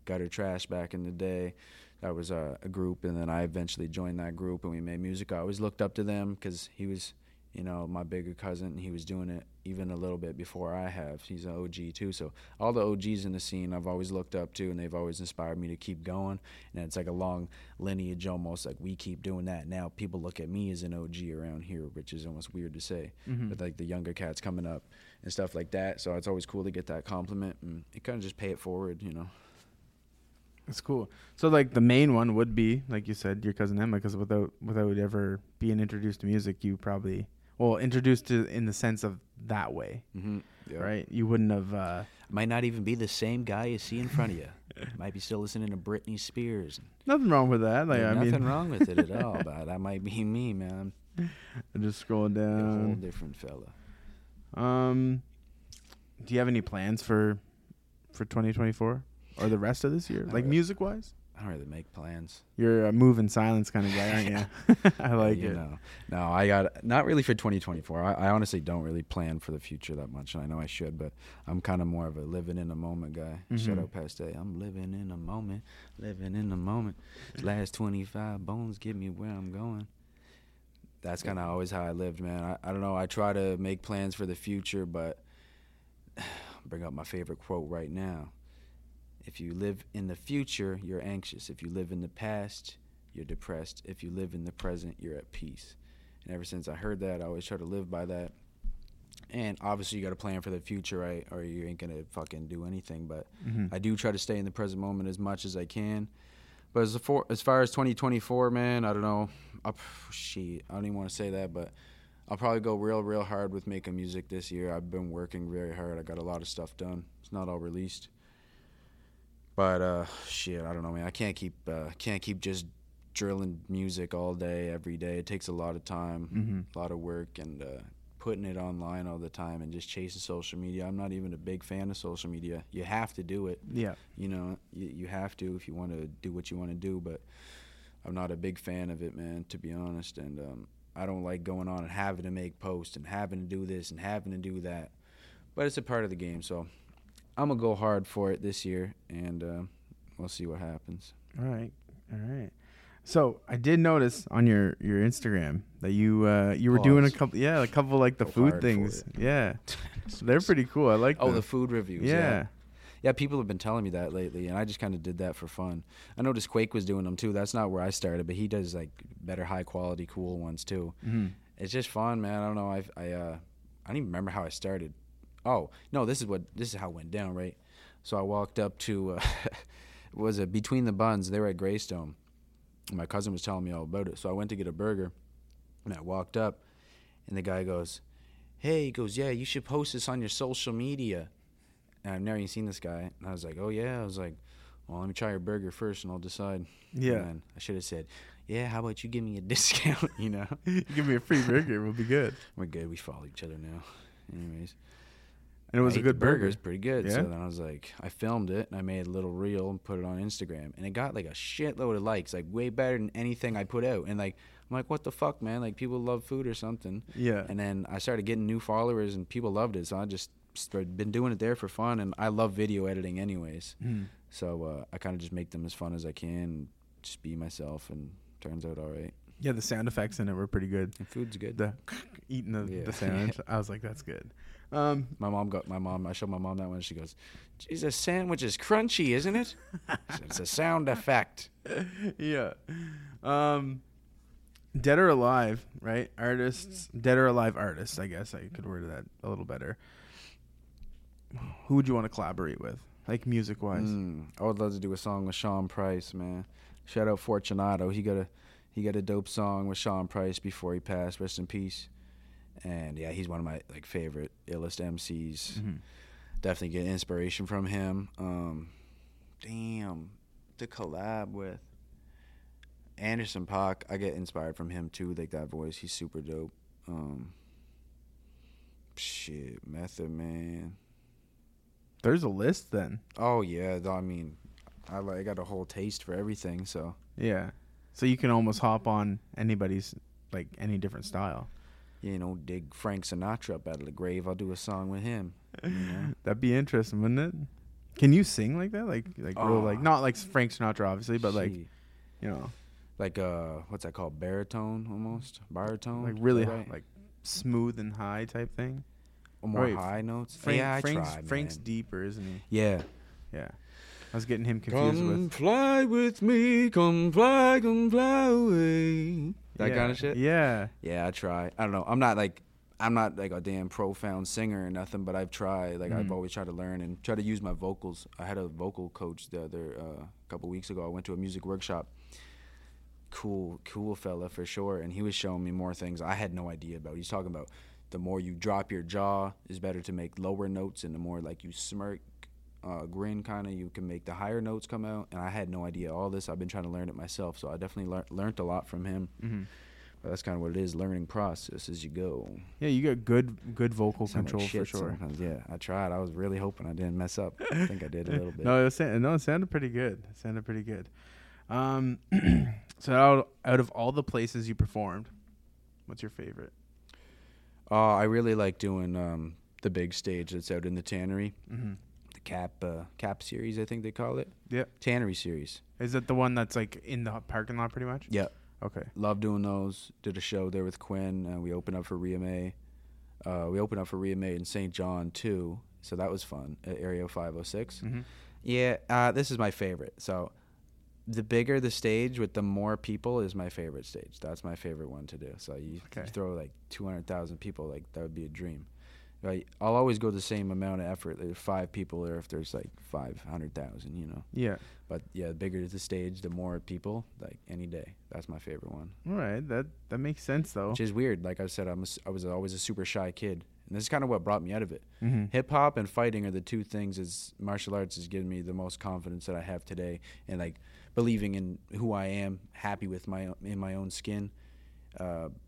gutter trash back in the day. That was a group, and then I eventually joined that group, and we made music. I always looked up to them because he was, you know, my bigger cousin, he was doing it even a little bit before I have. He's an OG too. So all the OGs in the scene I've always looked up to, and they've always inspired me to keep going. And it's like a long lineage almost, like we keep doing that. Now people look at me as an OG around here, which is almost weird to say, mm-hmm. but like the younger cats coming up and stuff like that. So it's always cool to get that compliment, and it kind of just pay it forward, you know. That's cool. So like the main one would be, like you said, your cousin Emma, because without ever being introduced to music, you probably... Well, introduced to in the sense of that way, mm-hmm. yep. right? You wouldn't have... Might not even be the same guy you see in front of you. Might be still listening to Britney Spears. Nothing wrong with that. Like, nothing wrong with it at all, but that might be me, man. I'm just scrolling down. A whole different fella. Do you have any plans for 2024 or the rest of this year? Like music-wise? I don't really make plans. You're a move in silence kind of guy, aren't you? I like it. Know. No, I got not really for 2024. I honestly don't really plan for the future that much, and I know I should, but I'm kind of more of a living in the moment guy. Mm-hmm. Shout out Past Day. I'm living in the moment, living in the moment. This last 25 bones get me where I'm going. That's kind of always how I lived, man. I don't know. I try to make plans for the future, but bring up my favorite quote right now. If you live in the future, you're anxious. If you live in the past, you're depressed. If you live in the present, you're at peace. And ever since I heard that, I always try to live by that. And obviously, you got to plan for the future, right? Or you ain't going to fucking do anything. But mm-hmm. I do try to stay in the present moment as much as I can. But as far as 2024, man, I don't know. I don't even want to say that, but I'll probably go real, real hard with making music this year. I've been working very hard. I got a lot of stuff done. It's not all released. But I don't know, man. I can't keep just drilling music all day, every day. It takes a lot of time, mm-hmm. a lot of work, and putting it online all the time and just chasing social media. I'm not even a big fan of social media. You have to do it. Yeah. You know, you have to if you want to do what you want to do. But I'm not a big fan of it, man, to be honest. And I don't like going on and having to make posts and having to do this and having to do that. But it's a part of the game, so... I'm going to go hard for it this year, and we'll see what happens. All right. So I did notice on your Instagram that you were doing a couple like the food things. Yeah. So they're pretty cool. I like them. Oh, the food reviews. Yeah. Yeah, people have been telling me that lately, and I just kind of did that for fun. I noticed Quake was doing them too. That's not where I started, but he does like better high-quality, cool ones too. Mm-hmm. It's just fun, man. I don't know. I don't even remember how I started. Oh, no, this is how it went down, right? So I walked up to, Between the Buns. They were at Greystone. My cousin was telling me all about it. So I went to get a burger, and I walked up, and the guy goes, hey, he goes, yeah, you should post this on your social media. And I've never even seen this guy. And I was like, oh, yeah. I was like, well, let me try your burger first, and I'll decide. Yeah. And I should have said, yeah, how about you give me a discount, you know? You give me a free burger, we'll be good. We're good. We follow each other now. Anyways. And it was a good burger. It was pretty good. Yeah? So then I was like, I filmed it, and I made a little reel and put it on Instagram. And it got like a shitload of likes, like way better than anything I put out. And like, I'm like, what the fuck, man? Like, people love food or something. Yeah. And then I started getting new followers, and people loved it. So I just been doing it there for fun. And I love video editing anyways. Mm. So I kind of just make them as fun as I can, and just be myself, and it turns out all right. Yeah, the sound effects in it were pretty good. And food's good. The sandwich. I was like, that's good. I showed my mom that one. She goes, geez, a sandwich is crunchy, isn't it? It's a sound effect. Yeah. Dead or alive, right? Artists, dead or alive artists, I guess I could word that a little better. Who would you want to collaborate with, like music-wise? I would love to do a song with Sean Price, man. Shout out Fortunato. He got a dope song with Sean Price before he passed. Rest in peace. And yeah, he's one of my like favorite illest MCs. Mm-hmm. Definitely get inspiration from him. To collab with Anderson .Paak, I get inspired from him too. Like that voice, he's super dope. Method Man. There's a list then. Oh yeah, I mean, I got a whole taste for everything. So yeah. So you can almost hop on anybody's, like, any different style. You know, dig Frank Sinatra up out of the grave. I'll do a song with him. You know? That'd be interesting, wouldn't it? Can you sing like that? Like, real, like, not like Frank Sinatra, obviously, but like, you know, like what's that called? Baritone, almost. Like really, right? Like smooth and high type thing? Or more high notes? Frank's deeper, isn't he? Yeah. Yeah. I was getting him confused with... Come fly with me, come fly away. That kind of shit? Yeah. Yeah, I try. I don't know. I'm not like a damn profound singer or nothing, but I've tried. Like I've always tried to learn and try to use my vocals. I had a vocal coach the other couple weeks ago. I went to a music workshop. Cool fella for sure, and he was showing me more things I had no idea about. He's talking about the more you drop your jaw, it's better to make lower notes, and the more like you smirk, grin kind of, you can make the higher notes come out. And I had no idea all this. I've been trying to learn it myself, so I definitely learned a lot from him. Mm-hmm. But that's kind of what it is, learning process as you go. Yeah, you got good vocal control for sure. Sometimes. Yeah, I tried. I was really hoping I didn't mess up. I think I did a little bit. It sounded pretty good. So out of all the places you performed, what's your favorite? I really like doing the big stage that's out in the Tannery. Mm-hmm. The Cap series, I think they call it. Yeah. Tannery series. Is it the one that's like in the parking lot pretty much? Yeah. Okay. Love doing those. Did a show there with Quinn. We opened up for Rema. We opened up for Rema in St. John, too. So that was fun at Area 506. Mm-hmm. Yeah, this is my favorite. So... the bigger the stage with the more people is my favorite stage. That's my favorite one to do. So you throw like 200,000 people, like that would be a dream. Right? I'll always go the same amount of effort. There's 5 people or if there's like 500,000, you know. Yeah. But yeah, the bigger the stage, the more people, like any day. That's my favorite one. All right. That makes sense though. Which is weird. Like I said, I was always a super shy kid. And this is kind of what brought me out of it. Mm-hmm. Hip hop and fighting are the two things as martial arts has given me the most confidence that I have today. And like believing in who I am, happy with my own skin.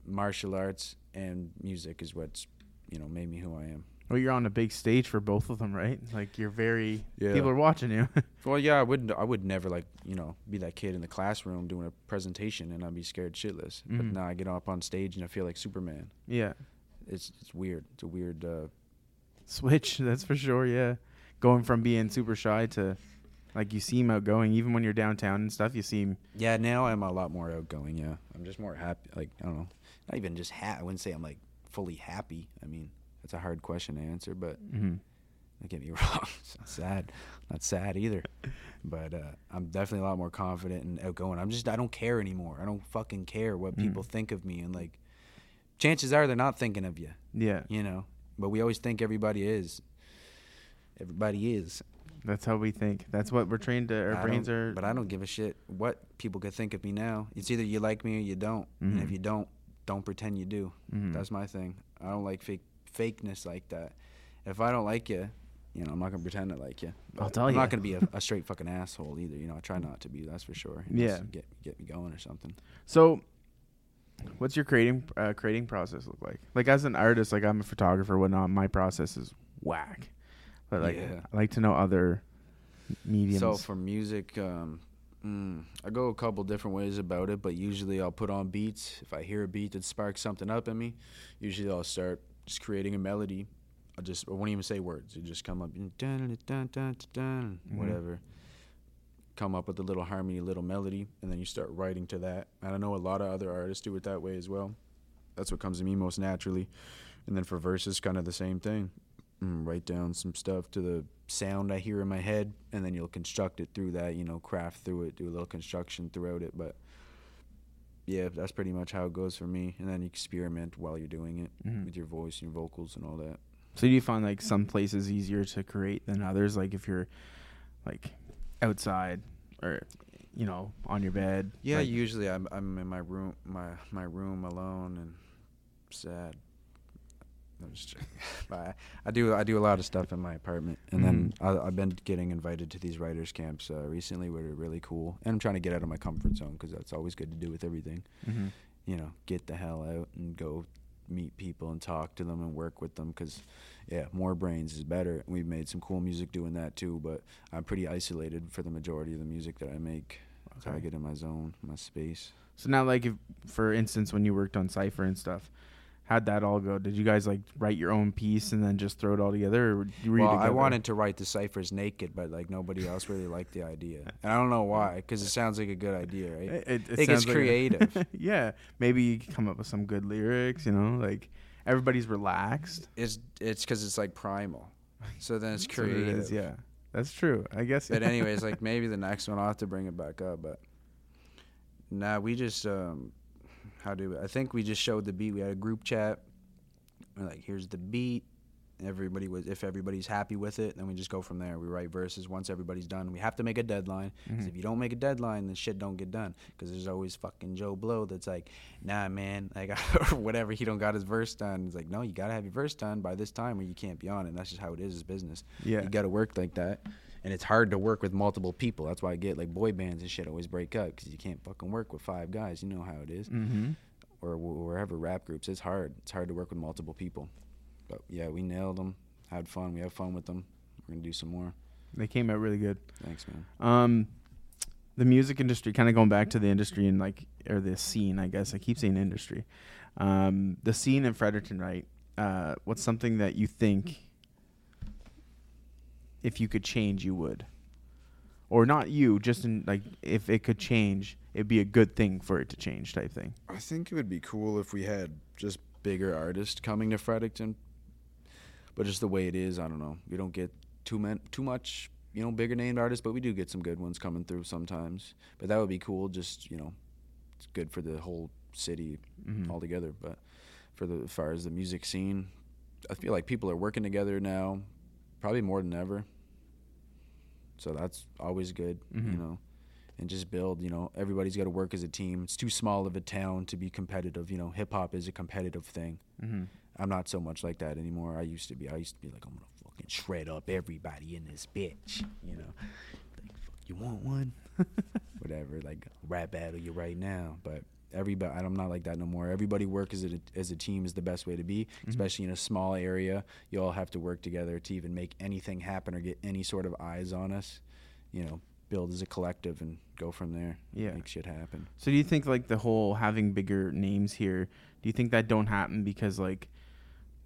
Martial arts and music is what's, you know, made me who I am. Well, you're on a big stage for both of them, right? Like you're very people are watching you. Well, yeah, I would never like, you know, be that kid in the classroom doing a presentation and I'd be scared shitless. Mm-hmm. But now I get up on stage and I feel like Superman. Yeah. It's weird. It's a weird switch, that's for sure, yeah. Going from being super shy to, like, you seem outgoing. Even when you're downtown and stuff, you seem... Yeah, now I'm a lot more outgoing, yeah. I'm just more happy. Like, I don't know. Not even just I wouldn't say I'm, like, fully happy. I mean, that's a hard question to answer, but don't get me wrong. It's not sad. Not sad either. But I'm definitely a lot more confident and outgoing. I don't care anymore. I don't fucking care what people think of me and, like, chances are they're not thinking of you. Yeah. You know, but we always think everybody is. Everybody is. That's how we think. That's what we're trained to. Our brains are. But I don't give a shit what people could think of me now. It's either you like me or you don't. Mm-hmm. And if you don't pretend you do. Mm-hmm. That's my thing. I don't like fakeness like that. If I don't like you, you know, I'm not going to pretend I like you. But I'll tell you. I'm not going to be a straight fucking asshole either. You know, I try not to be, that's for sure. Yeah. Get me going or something. So... what's your creating process look like? Like as an artist, like I'm a photographer, whatnot. My process is whack, but like I like to know other mediums. So for music, I go a couple different ways about it, but usually I'll put on beats. If I hear a beat that sparks something up in me, usually I'll start just creating a melody. I won't even say words. It just come up and dun dun dun dun whatever. Come up with a little harmony, a little melody, and then you start writing to that. And I know a lot of other artists do it that way as well. That's what comes to me most naturally. And then for verses, kind of the same thing. Write down some stuff to the sound I hear in my head, and then you'll construct it through that, you know, craft through it, do a little construction throughout it. But yeah, that's pretty much how it goes for me. And then you experiment while you're doing it with your voice and your vocals and all that. So do you find like some places easier to create than others? Like if you're like outside or, you know, on your bed. Yeah, like usually I'm in my room, my room alone and sad. I'm just I do a lot of stuff in my apartment, and then I've been getting invited to these writers camps recently, which are really cool. And I'm trying to get out of my comfort zone because that's always good to do with everything. Mm-hmm. You know, get the hell out and go meet people and talk to them and work with them because more brains is better. We've made some cool music doing that too, but I'm pretty isolated for the majority of the music that I make. Okay. So I get in my zone, my space. So now like if, for instance, when you worked on Cypher and stuff, how'd that all go? Did you guys like write your own piece and then just throw it all together? Or I wanted to write the Cyphers naked, but like nobody else really liked the idea. And I don't know why, because it sounds like a good idea, right? It gets creative. Yeah. Maybe you come up with some good lyrics, you know, like everybody's relaxed. It's because it's like primal. So then it's creative. It is, yeah, that's true. I guess. But anyways, like maybe the next one I'll have to bring it back up. But nah, we just I think we just showed the beat. We had a group chat. We're like, here's the beat. If everybody's happy with it, then we just go from there. We write verses once everybody's done. We have to make a deadline, because if you don't make a deadline, then shit don't get done, because there's always fucking Joe Blow that's like, nah, man, I got or whatever, he don't got his verse done. It's like, no, you got to have your verse done by this time or you can't be on it. And that's just how it is. It's business. Yeah. You got to work like that. And it's hard to work with multiple people. That's why I get like boy bands and shit always break up, because you can't fucking work with five guys. You know how it is. Mm-hmm. Or wherever rap groups. It's hard. It's hard to work with multiple people. But yeah, we nailed them. Had fun. We have fun with them. We're going to do some more. They came out really good. Thanks, man. The music industry, kind of going back to the industry and like, or the scene, I guess. I keep saying industry. The scene in Fredericton, right? What's something that you think if you could change, you would? Or not you, just in like, if it could change, it'd be a good thing for it to change type thing. I think it would be cool if we had just bigger artists coming to Fredericton. But just the way it is, I don't know. We don't get too much, you know, bigger named artists, but we do get some good ones coming through sometimes. But that would be cool. Just, you know, it's good for the whole city altogether. But as far as the music scene, I feel like people are working together now, probably more than ever. So that's always good, you know. And just build, you know, everybody's got to work as a team. It's too small of a town to be competitive. You know, hip-hop is a competitive thing. I'm not so much like that anymore. I used to be like, I'm going to fucking shred up everybody in this bitch, you know. Like, fuck, you want one? Whatever, like, rap battle you right now. But everybody, I'm not like that no more. Everybody work as a team is the best way to be, especially in a small area. You all have to work together to even make anything happen or get any sort of eyes on us, you know. Build as a collective and go from there. Yeah, make shit happen. So do you think like the whole having bigger names here, do you think that don't happen because like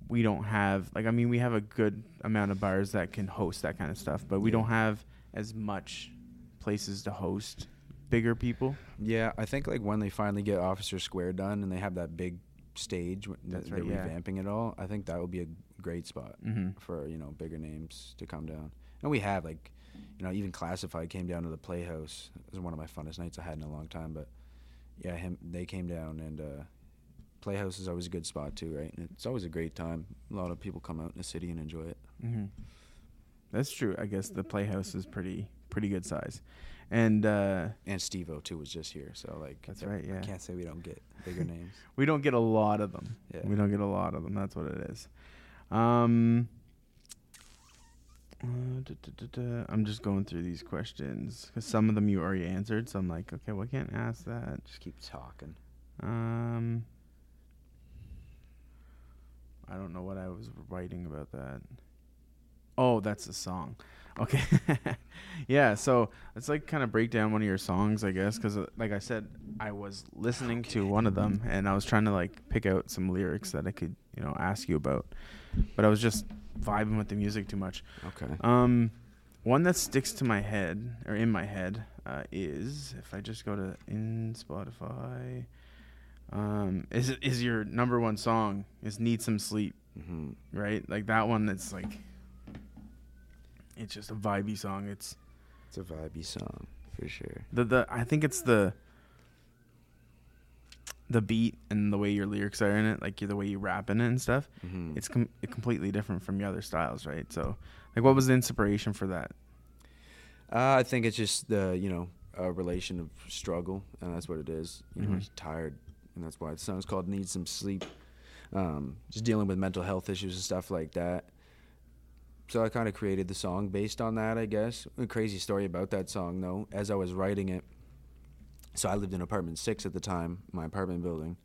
we don't have like, I mean, we have a good amount of bars that can host that kind of stuff, but we don't have as much places to host bigger people? Yeah, I think like when they finally get Officer Square done and they have that big stage, that's right, they're revamping it all. I think that would be a great spot for, you know, bigger names to come down. And we have like, you know, even Classified came down to the Playhouse. It was one of my funnest nights I had in a long time. But, yeah, they came down. And Playhouse is always a good spot, too, right? And it's always a great time. A lot of people come out in the city and enjoy it. That's true. I guess the Playhouse is pretty good size. And Steve-O, too, was just here. So, like, that's right, yeah. I can't say we don't get bigger names. We don't get a lot of them. Yeah. We don't get a lot of them. That's what it is. I'm just going through these questions because some of them you already answered, so I'm like, okay, well, I can't ask that. Just keep talking. I don't know what I was writing about that. Oh, that's a song. Okay. Yeah, so let's like kind of break down one of your songs, I guess, because like I said, I was listening to one of them and I was trying to like pick out some lyrics that I could, you know, ask you about, but I was just vibing with the music too much. Okay. One that sticks to my head or in my head is, if I just go to Spotify, is your number one song is Need Some Sleep, right? Like that one. That's like, it's just a vibey song. It's a vibey song for sure. I think it's the beat and the way your lyrics are in it, like the way you rap in it and stuff, it's completely different from your other styles, right? So, like, what was the inspiration for that? I think it's just the, you know, a relation of struggle, and that's what it is. You know, it's tired, and that's why the song's called Need Some Sleep. Just dealing with mental health issues and stuff like that. So I kind of created the song based on that, I guess. A crazy story about that song, though, as I was writing it. So I lived in apartment 6 at the time, my apartment building,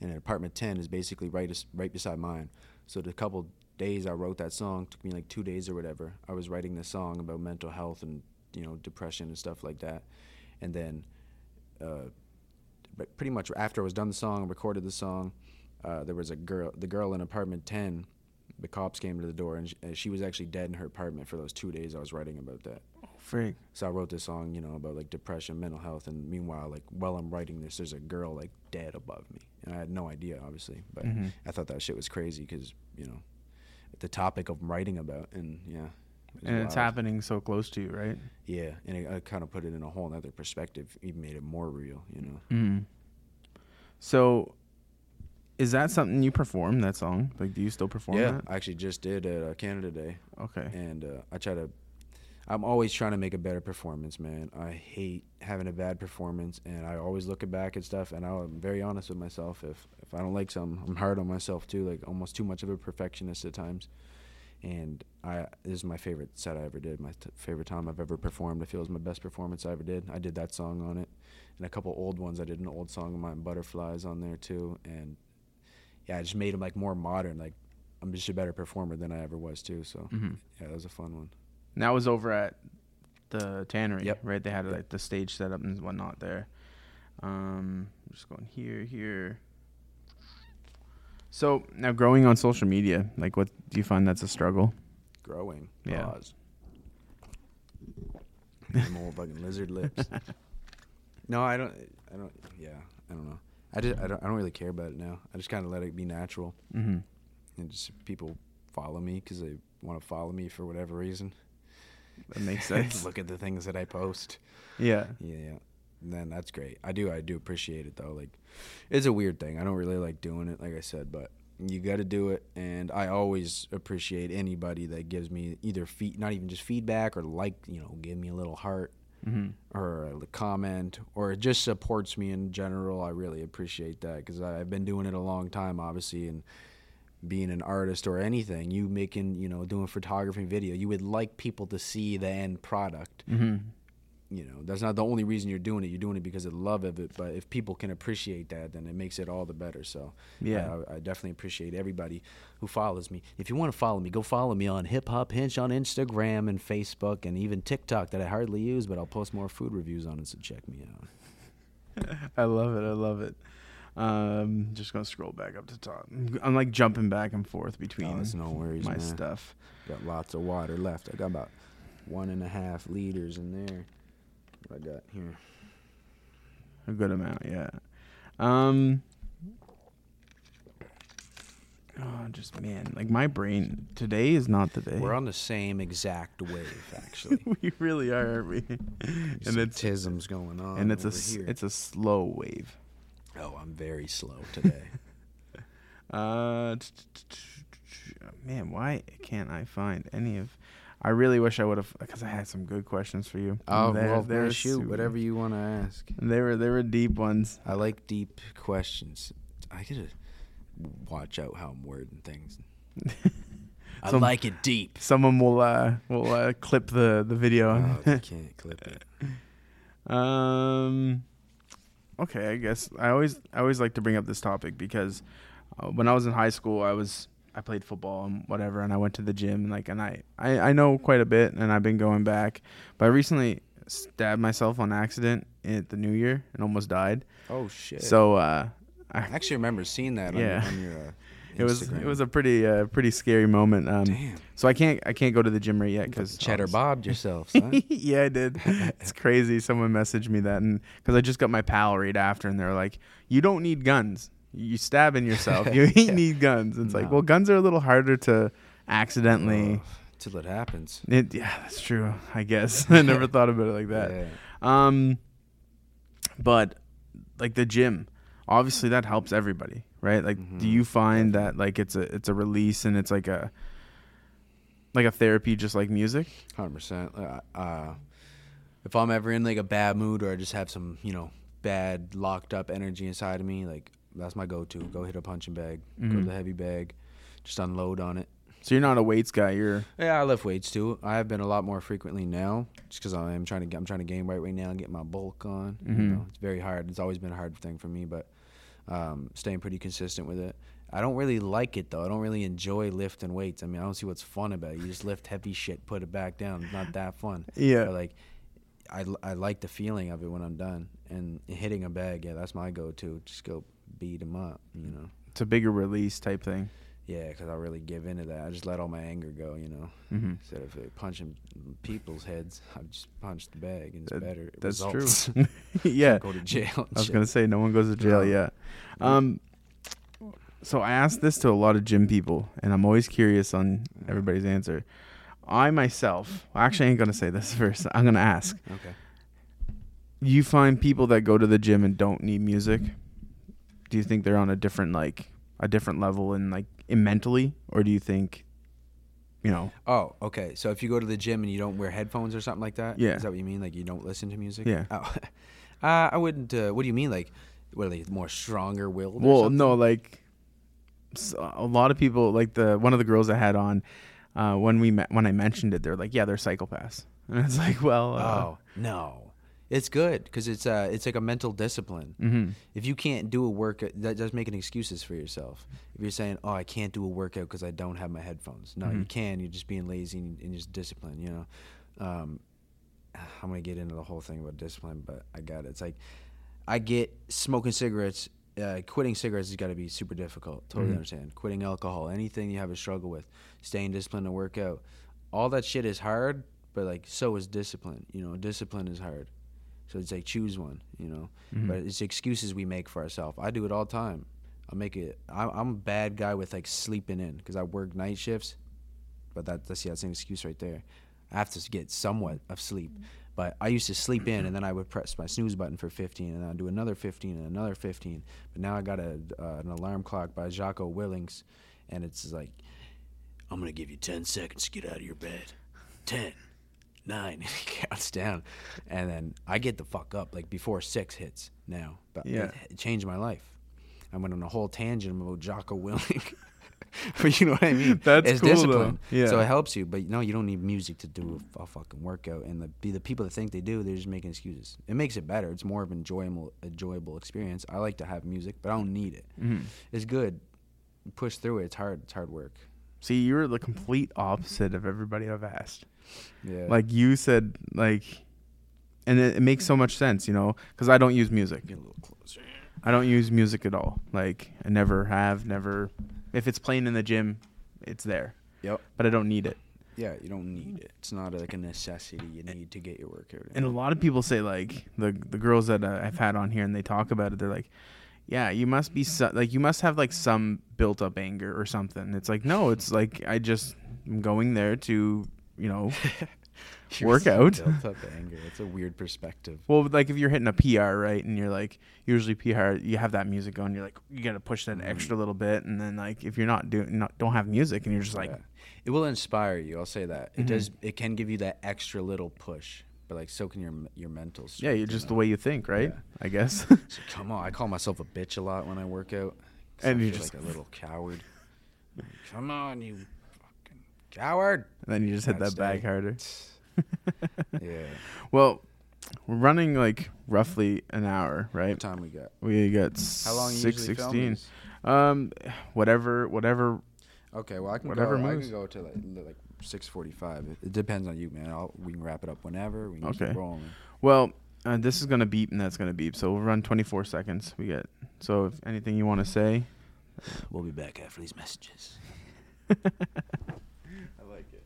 and apartment 10 is basically right beside mine. So the couple days I wrote that song, took me like 2 days or whatever, I was writing this song about mental health and, you know, depression and stuff like that. And then pretty much after I was done the song and recorded the song, there was the girl in apartment 10, the cops came to the door, and she was actually dead in her apartment for those 2 days I was writing about that. Freak. So I wrote this song, you know, about like depression, mental health, and meanwhile, like while I'm writing this, there's a girl like dead above me, and I had no idea, obviously, but mm-hmm. I thought that shit was crazy because, you know, the topic I'm writing about, and yeah. And it's happening so close to you, right? Yeah, and it kind of put it in a whole other perspective, even made it more real, you know. Mm-hmm. So, is that something you perform, that song? Like, do you still perform that? Yeah, I actually just did at Canada Day. Okay. And I'm always trying to make a better performance, man. I hate having a bad performance, and I always look back at stuff, and I'm very honest with myself. If I don't like something, I'm hard on myself, too, like almost too much of a perfectionist at times. And this is my favorite set I ever did, my favorite time I've ever performed. I feel it's my best performance I ever did. I did that song on it, and a couple old ones. I did an old song of mine, Butterflies, on there too. And yeah, I just made them like more modern. Like I'm just a better performer than I ever was too. So mm-hmm. yeah, that was a fun one. And that was over at the Tannery, yep. right? They had like the stage set up and whatnot there. I'm just going here. So now growing on social media, like what do you find that's a struggle? Growing. Yeah. Pause. Them old fucking lizard lips. No, I don't yeah, I don't know. I don't really care about it now. I just kind of let it be natural. Mm-hmm. And just people follow me cuz they want to follow me for whatever reason. That makes sense. Look at the things that I post. Yeah. Yeah. Then that's great. I do appreciate it though. Like it's a weird thing. I don't really like doing it, like I said, but you got to do it. And I always appreciate anybody that gives me either not even just feedback or like, you know, give me a little heart mm-hmm. or a comment or it just supports me in general. I really appreciate that because I've been doing it a long time, obviously, and being an artist or anything, you making, you know, doing photography and video, you would like people to see the end product. Mm-hmm. You know, that's not the only reason you're doing it. You're doing it because of the love of it. But if people can appreciate that, then it makes it all the better. So, yeah, I definitely appreciate everybody who follows me. If you want to follow me, go follow me on Hip Hop Hinch on Instagram and Facebook and even TikTok that I hardly use, but I'll post more food reviews on it, so check me out. I love it. Just going to scroll back up to top. I'm like jumping back and forth between my stuff. Got lots of water left. I got about 1.5 liters in there. I got here a good amount, yeah. My brain today is not the day. We're on the same exact wave, actually. We really are, aren't we? And it's tisms going on, and it's a slow wave. Oh, I'm very slow today. Man, why can't I find any of? I really wish I would have, because I had some good questions for you. Oh, they're shoot, whatever you want to ask. They were deep ones. I like deep questions. I gotta watch out how I'm wording things. I like it deep. Someone will clip the video. Oh, they can't clip it. Okay, I guess I always like to bring up this topic because when I was in high school, I played football and whatever, and I went to the gym and I know quite a bit, and I've been going back. But I recently stabbed myself on accident at the New Year and almost died. Oh shit! So I actually remember seeing that. Yeah, on your Instagram. It was a pretty scary moment. Damn. So I can't go to the gym right yet because cheddar bobbed yourself, son. Yeah, I did. It's crazy. Someone messaged me that, and because I just got my pal right after, and they're like, "You don't need guns. You stabbing yourself. You yeah. need guns." It's like, well, guns are a little harder to accidentally. Till it happens. Yeah, that's true, I guess. I never thought about it like that. Yeah. But like the gym, obviously that helps everybody, right? Like, mm-hmm. do you find that like it's a release and it's like a therapy, just like music? 100%. If I'm ever in like a bad mood or I just have some, you know, bad locked up energy inside of me, like. That's my go-to. Go hit a punching bag. Mm-hmm. Go to the heavy bag. Just unload on it. So you're not a weights guy. Yeah, I lift weights too. I have been a lot more frequently now, just because I'm trying to gain weight right now and get my bulk on. Mm-hmm. You know, it's very hard. It's always been a hard thing for me, but staying pretty consistent with it. I don't really like it though. I don't really enjoy lifting weights. I mean, I don't see what's fun about it. You just lift heavy shit, put it back down. It's not that fun. Yeah. But, like. I like the feeling of it when I'm done. And hitting a bag, yeah, that's my go-to. Just go beat them up, you know. It's a bigger release type thing. Yeah, because I really give into that. I just let all my anger go, you know. Mm-hmm. Instead of punching people's heads, I just punched the bag, and it's better. That's results. True. Yeah. Go to jail. I was going to say, no one goes to jail, yeah. So I asked this to a lot of gym people, and I'm always curious on everybody's answer. I myself, I actually ain't going to say this first. I'm going to ask. Okay. You find people that go to the gym and don't need music, do you think they're on a different level and like mentally, or do you think, you know? Oh, okay. So if you go to the gym and you don't wear headphones or something like that, yeah, is that what you mean? Like you don't listen to music? Yeah. Oh. I wouldn't. What do you mean? Like, what are they more stronger-willed? Well, or no, like a lot of people, like one of the girls I had on when I mentioned it, they're like, yeah, they're psychopaths, and it's like, well, oh no. It's good because it's like a mental discipline. Mm-hmm. If you can't do a workout, that does making excuses for yourself. If you're saying, "Oh, I can't do a workout because I don't have my headphones," no, mm-hmm. you can. You're just being lazy and just disciplined. You know, I'm gonna get into the whole thing about discipline, but I got it. It's like I get smoking cigarettes. Quitting cigarettes has got to be super difficult. Totally mm-hmm. understand. Quitting alcohol, anything you have a struggle with, staying disciplined to work out, all that shit is hard. But like, so is discipline. You know, discipline is hard. So it's like, choose one, you know. Mm-hmm. But it's excuses we make for ourselves. I do it all the time. I'm a bad guy with like sleeping in because I work night shifts. But that's an excuse right there. I have to get somewhat of sleep. But I used to sleep in, and then I would press my snooze button for 15, and I'd do another 15 and another 15. But now I got an alarm clock by Jocko Willink, and it's like, I'm going to give you 10 seconds to get out of your bed. 10. 9, and it counts down, and then I get the fuck up like before 6 hits now. But yeah, it changed my life. I went on a whole tangent about Jocko Willink, but you know what I mean. That's it's cool, discipline, though. Yeah. So it helps you. But no, you don't need music to do a fucking workout. And the people that think they do, they're just making excuses. It makes it better. It's more of an enjoyable experience. I like to have music, but I don't need it. Mm-hmm. It's good. Push through it. It's hard. It's hard work. See, you're the complete opposite of everybody I've asked. Yeah. Like you said, like, and it makes so much sense, you know, because I don't use music. Get a little closer. I don't use music at all. Like, I never have, never. If it's playing in the gym, it's there. Yep. But I don't need it. Yeah, you don't need it. It's not like a necessity. You need to get your workout in. And a lot of people say, like, the girls that I've had on here, and they talk about it, they're like, yeah, you must be you must have like some built up anger or something. It's like, no, it's like I'm going there to, you know, work out. Built up anger. It's a weird perspective. Well, like if you're hitting a PR, right, and you're like, usually PR, you have that music on. You're like, you gotta push that extra little bit, and then like if you're don't have music, and you're just like, it will inspire you. I'll say that it mm-hmm. does. It can give you that extra little push. But like, so can your mental strength. Yeah, you're just the way you think, right? Yeah. I guess. So come on, I call myself a bitch a lot when I work out. And you're just like a little coward. Come on, you fucking coward. And then you just hit that bag harder. Yeah. Well, we're running like roughly an hour, right? What time we got? We got 6:16. Whatever. Okay, well I can go to like 6:45. It depends on you, man. We can wrap it up whenever. We can keep rolling. Well, this is gonna beep and that's gonna beep. So we'll run 24 seconds. We get. So if anything you want to say, we'll be back after these messages. I like it.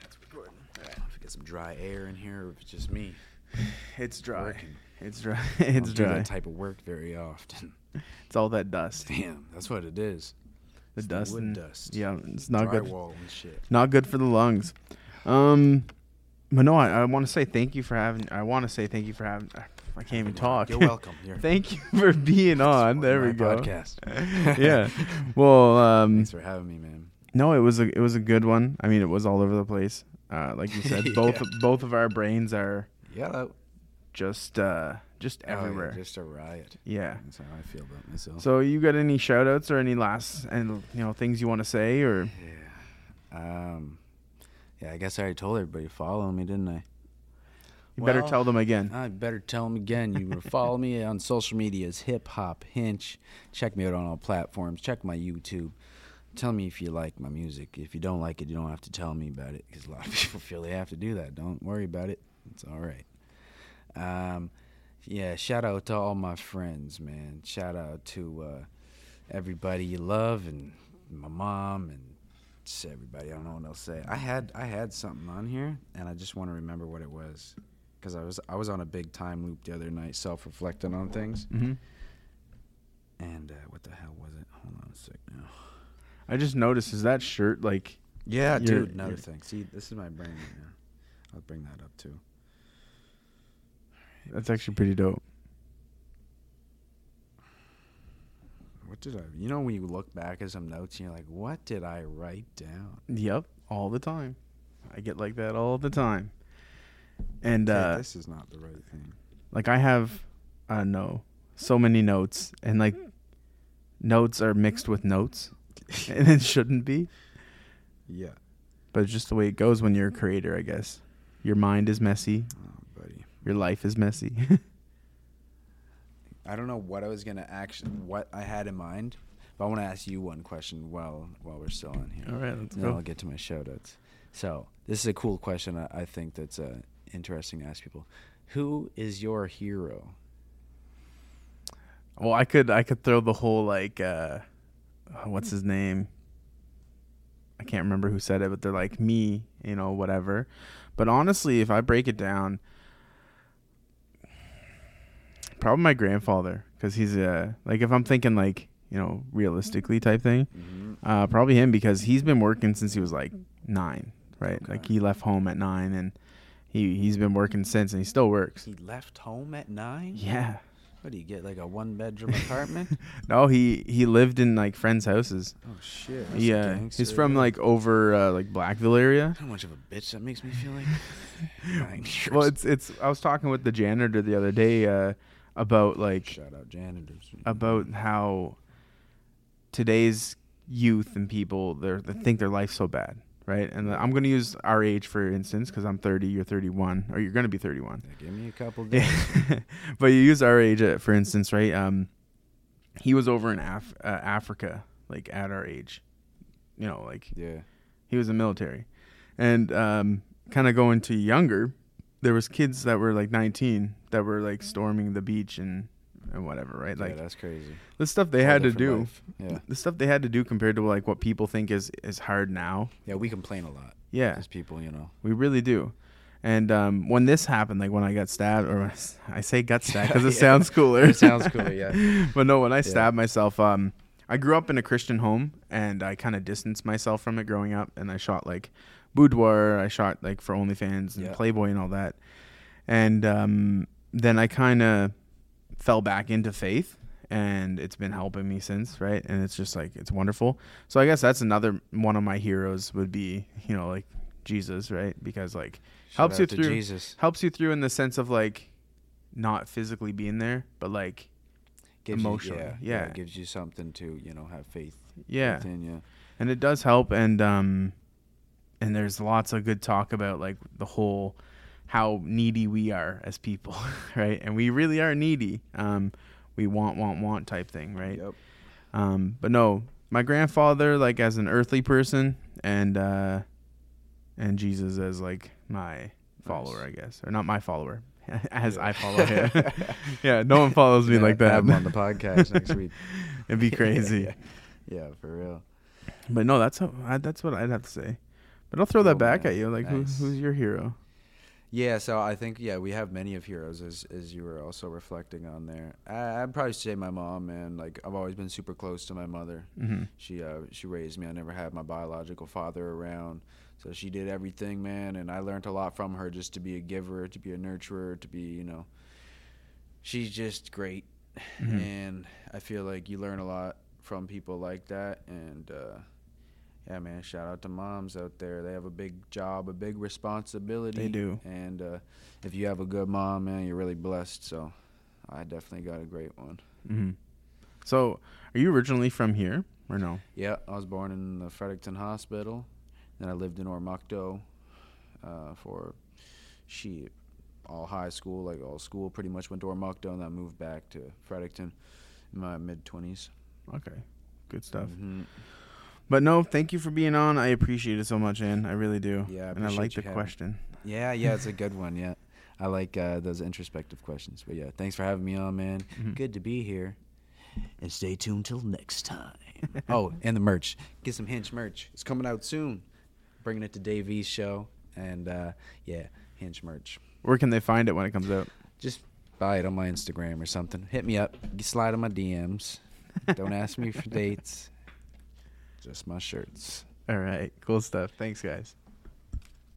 That's recording. All right. If we get some dry air in here, or if it's just me. It's dry. Working. It's dry. It's dry. I don't do that type of work very often. It's all that dust. Damn, that's what it is. It's dust. Wood dust. Yeah, it's not good. Drywall and shit. Not good for the lungs. But no, I want to say thank you for having. I can't even talk. You're welcome. Thank you for being on. There we go. Podcast. Yeah. Well. Thanks for having me, man. No, it was a good one. I mean, it was all over the place. Like you said, both of our brains are. Yeah. Just everywhere. Yeah, just a riot. Yeah. That's how I feel about myself. So you got any shout outs or any things you want to say or? Yeah. Yeah, I guess I already told everybody to follow me, didn't I? Better tell them again. I better tell them again. You can follow me on social medias, Hip Hop Hinch. Check me out on all platforms. Check my YouTube. Tell me if you like my music. If you don't like it, you don't have to tell me about it because a lot of people feel they have to do that. Don't worry about it. It's all right. yeah, shout out to all my friends, man. Shout out to everybody you love and my mom and everybody. I don't know what else to say. I had something on here, and I just want to remember what it was, because I was on a big time loop the other night, self-reflecting on things. Mm-hmm. And what the hell was it? Hold on a sec now. I just noticed, is that shirt like... Yeah, dude, another thing. See, this is my brain right now. I'll bring that up, too. Right, that's actually pretty dope. What did I... You know when you look back at some notes and you're like, what did I write down? Yep, all the time. I get like that all the time. And this is not the right thing. Like, I have, I don't know, so many notes. And, like, notes are mixed with notes. And it shouldn't be. Yeah. But it's just the way it goes when you're a creator, I guess. Your mind is messy. Oh, buddy. Your life is messy. I don't know what I was going to what I had in mind, but I want to ask you one question while we're still on here. All right, let's go. I'll get to my shout-outs. So this is a cool question I think that's interesting to ask people. Who is your hero? Well, I could throw the whole, like... what's his name? I can't remember who said it, but they're like me, you know, whatever. But honestly, if I break it down, probably my grandfather, because he's like, if I'm thinking like, you know, realistically type thing, probably him, because he's been working since he was like 9, right? Okay. Like he left home at 9 and he's been working since, and he still works. He left home at 9? Yeah. What do you get, like a 1-bedroom apartment? No, he lived in like friends' houses. Oh shit! Yeah, he's from like over like Blackville area. How much of a bitch that makes me feel like? 9 years. Well, it's. I was talking with the janitor the other day about like shout out janitors, about how today's youth and people they think their life's so bad, right? And I'm gonna use our age for instance, because I'm 30, you're 31, or you're gonna be 31. Give me a couple days. But you use our age for instance, right? He was over in Africa, like at our age, you know, like yeah, he was in the military, and kind of going to younger, there was kids that were like 19 that were like storming the beach and whatever, right? Like yeah, that's crazy. The stuff they had to do, yeah. The stuff they had to do compared to like what people think is hard now. Yeah, we complain a lot. Yeah, as people, you know, we really do. And when this happened, like when I got stabbed, or I say got stabbed because it yeah. sounds cooler. It sounds cooler, yeah. But no, when I stabbed myself, I grew up in a Christian home, and I kind of distanced myself from it growing up. And I shot like Boudoir, I shot like for OnlyFans and Playboy and all that. And then I kind of fell back into faith, and it's been helping me since, right? And it's just like, it's wonderful. So I guess that's another one of my heroes would be, you know, like Jesus, right? Because like helps you through in the sense of like not physically being there, but like gives emotionally. It gives you something to, you know, have faith within you. And it does help. And and there's lots of good talk about like the whole how needy we are as people, right? And we really are needy. We want type thing, right? Yep. But no, my grandfather, like as an earthly person, and Jesus as like my follower, I guess, or not my follower, as I follow him. Yeah, no one follows me like that. Have him on the podcast next week. It'd be crazy. Yeah, for real. But no, that's what I'd have to say. But I'll throw that back at you. Like, nice. Who's your hero? Yeah, so I think, we have many of heroes, as you were also reflecting on there. I'd probably say my mom, man. Like, I've always been super close to my mother. Mm-hmm. She raised me. I never had my biological father around. So she did everything, man, and I learned a lot from her, just to be a giver, to be a nurturer, to be, you know. She's just great, mm-hmm. And I feel like you learn a lot from people like that, and... yeah, man, shout out to moms out there. They have a big job, a big responsibility. They do. And if you have a good mom, man, you're really blessed. So I definitely got a great one. Mm-hmm. So are you originally from here or no? Yeah, I was born in the Fredericton Hospital. Then I lived in Oromocto for all high school, like all school. Pretty much went to Oromocto, and then I moved back to Fredericton in my mid-20s. Okay, good stuff. Mm-hmm. But no, thank you for being on. I appreciate it so much, Ann. I really do. Yeah, I appreciate you having me. And I like the question. Yeah, it's a good one, yeah. I like those introspective questions. But yeah, thanks for having me on, man. Mm-hmm. Good to be here. And stay tuned till next time. Oh, and the merch. Get some Hinch merch. It's coming out soon. Bringing it to Dave E's show. And yeah, Hinch merch. Where can they find it when it comes out? Just buy it on my Instagram or something. Hit me up. Slide on my DMs. Don't ask me for dates. Just my shirts. All right. Cool stuff. Thanks, guys.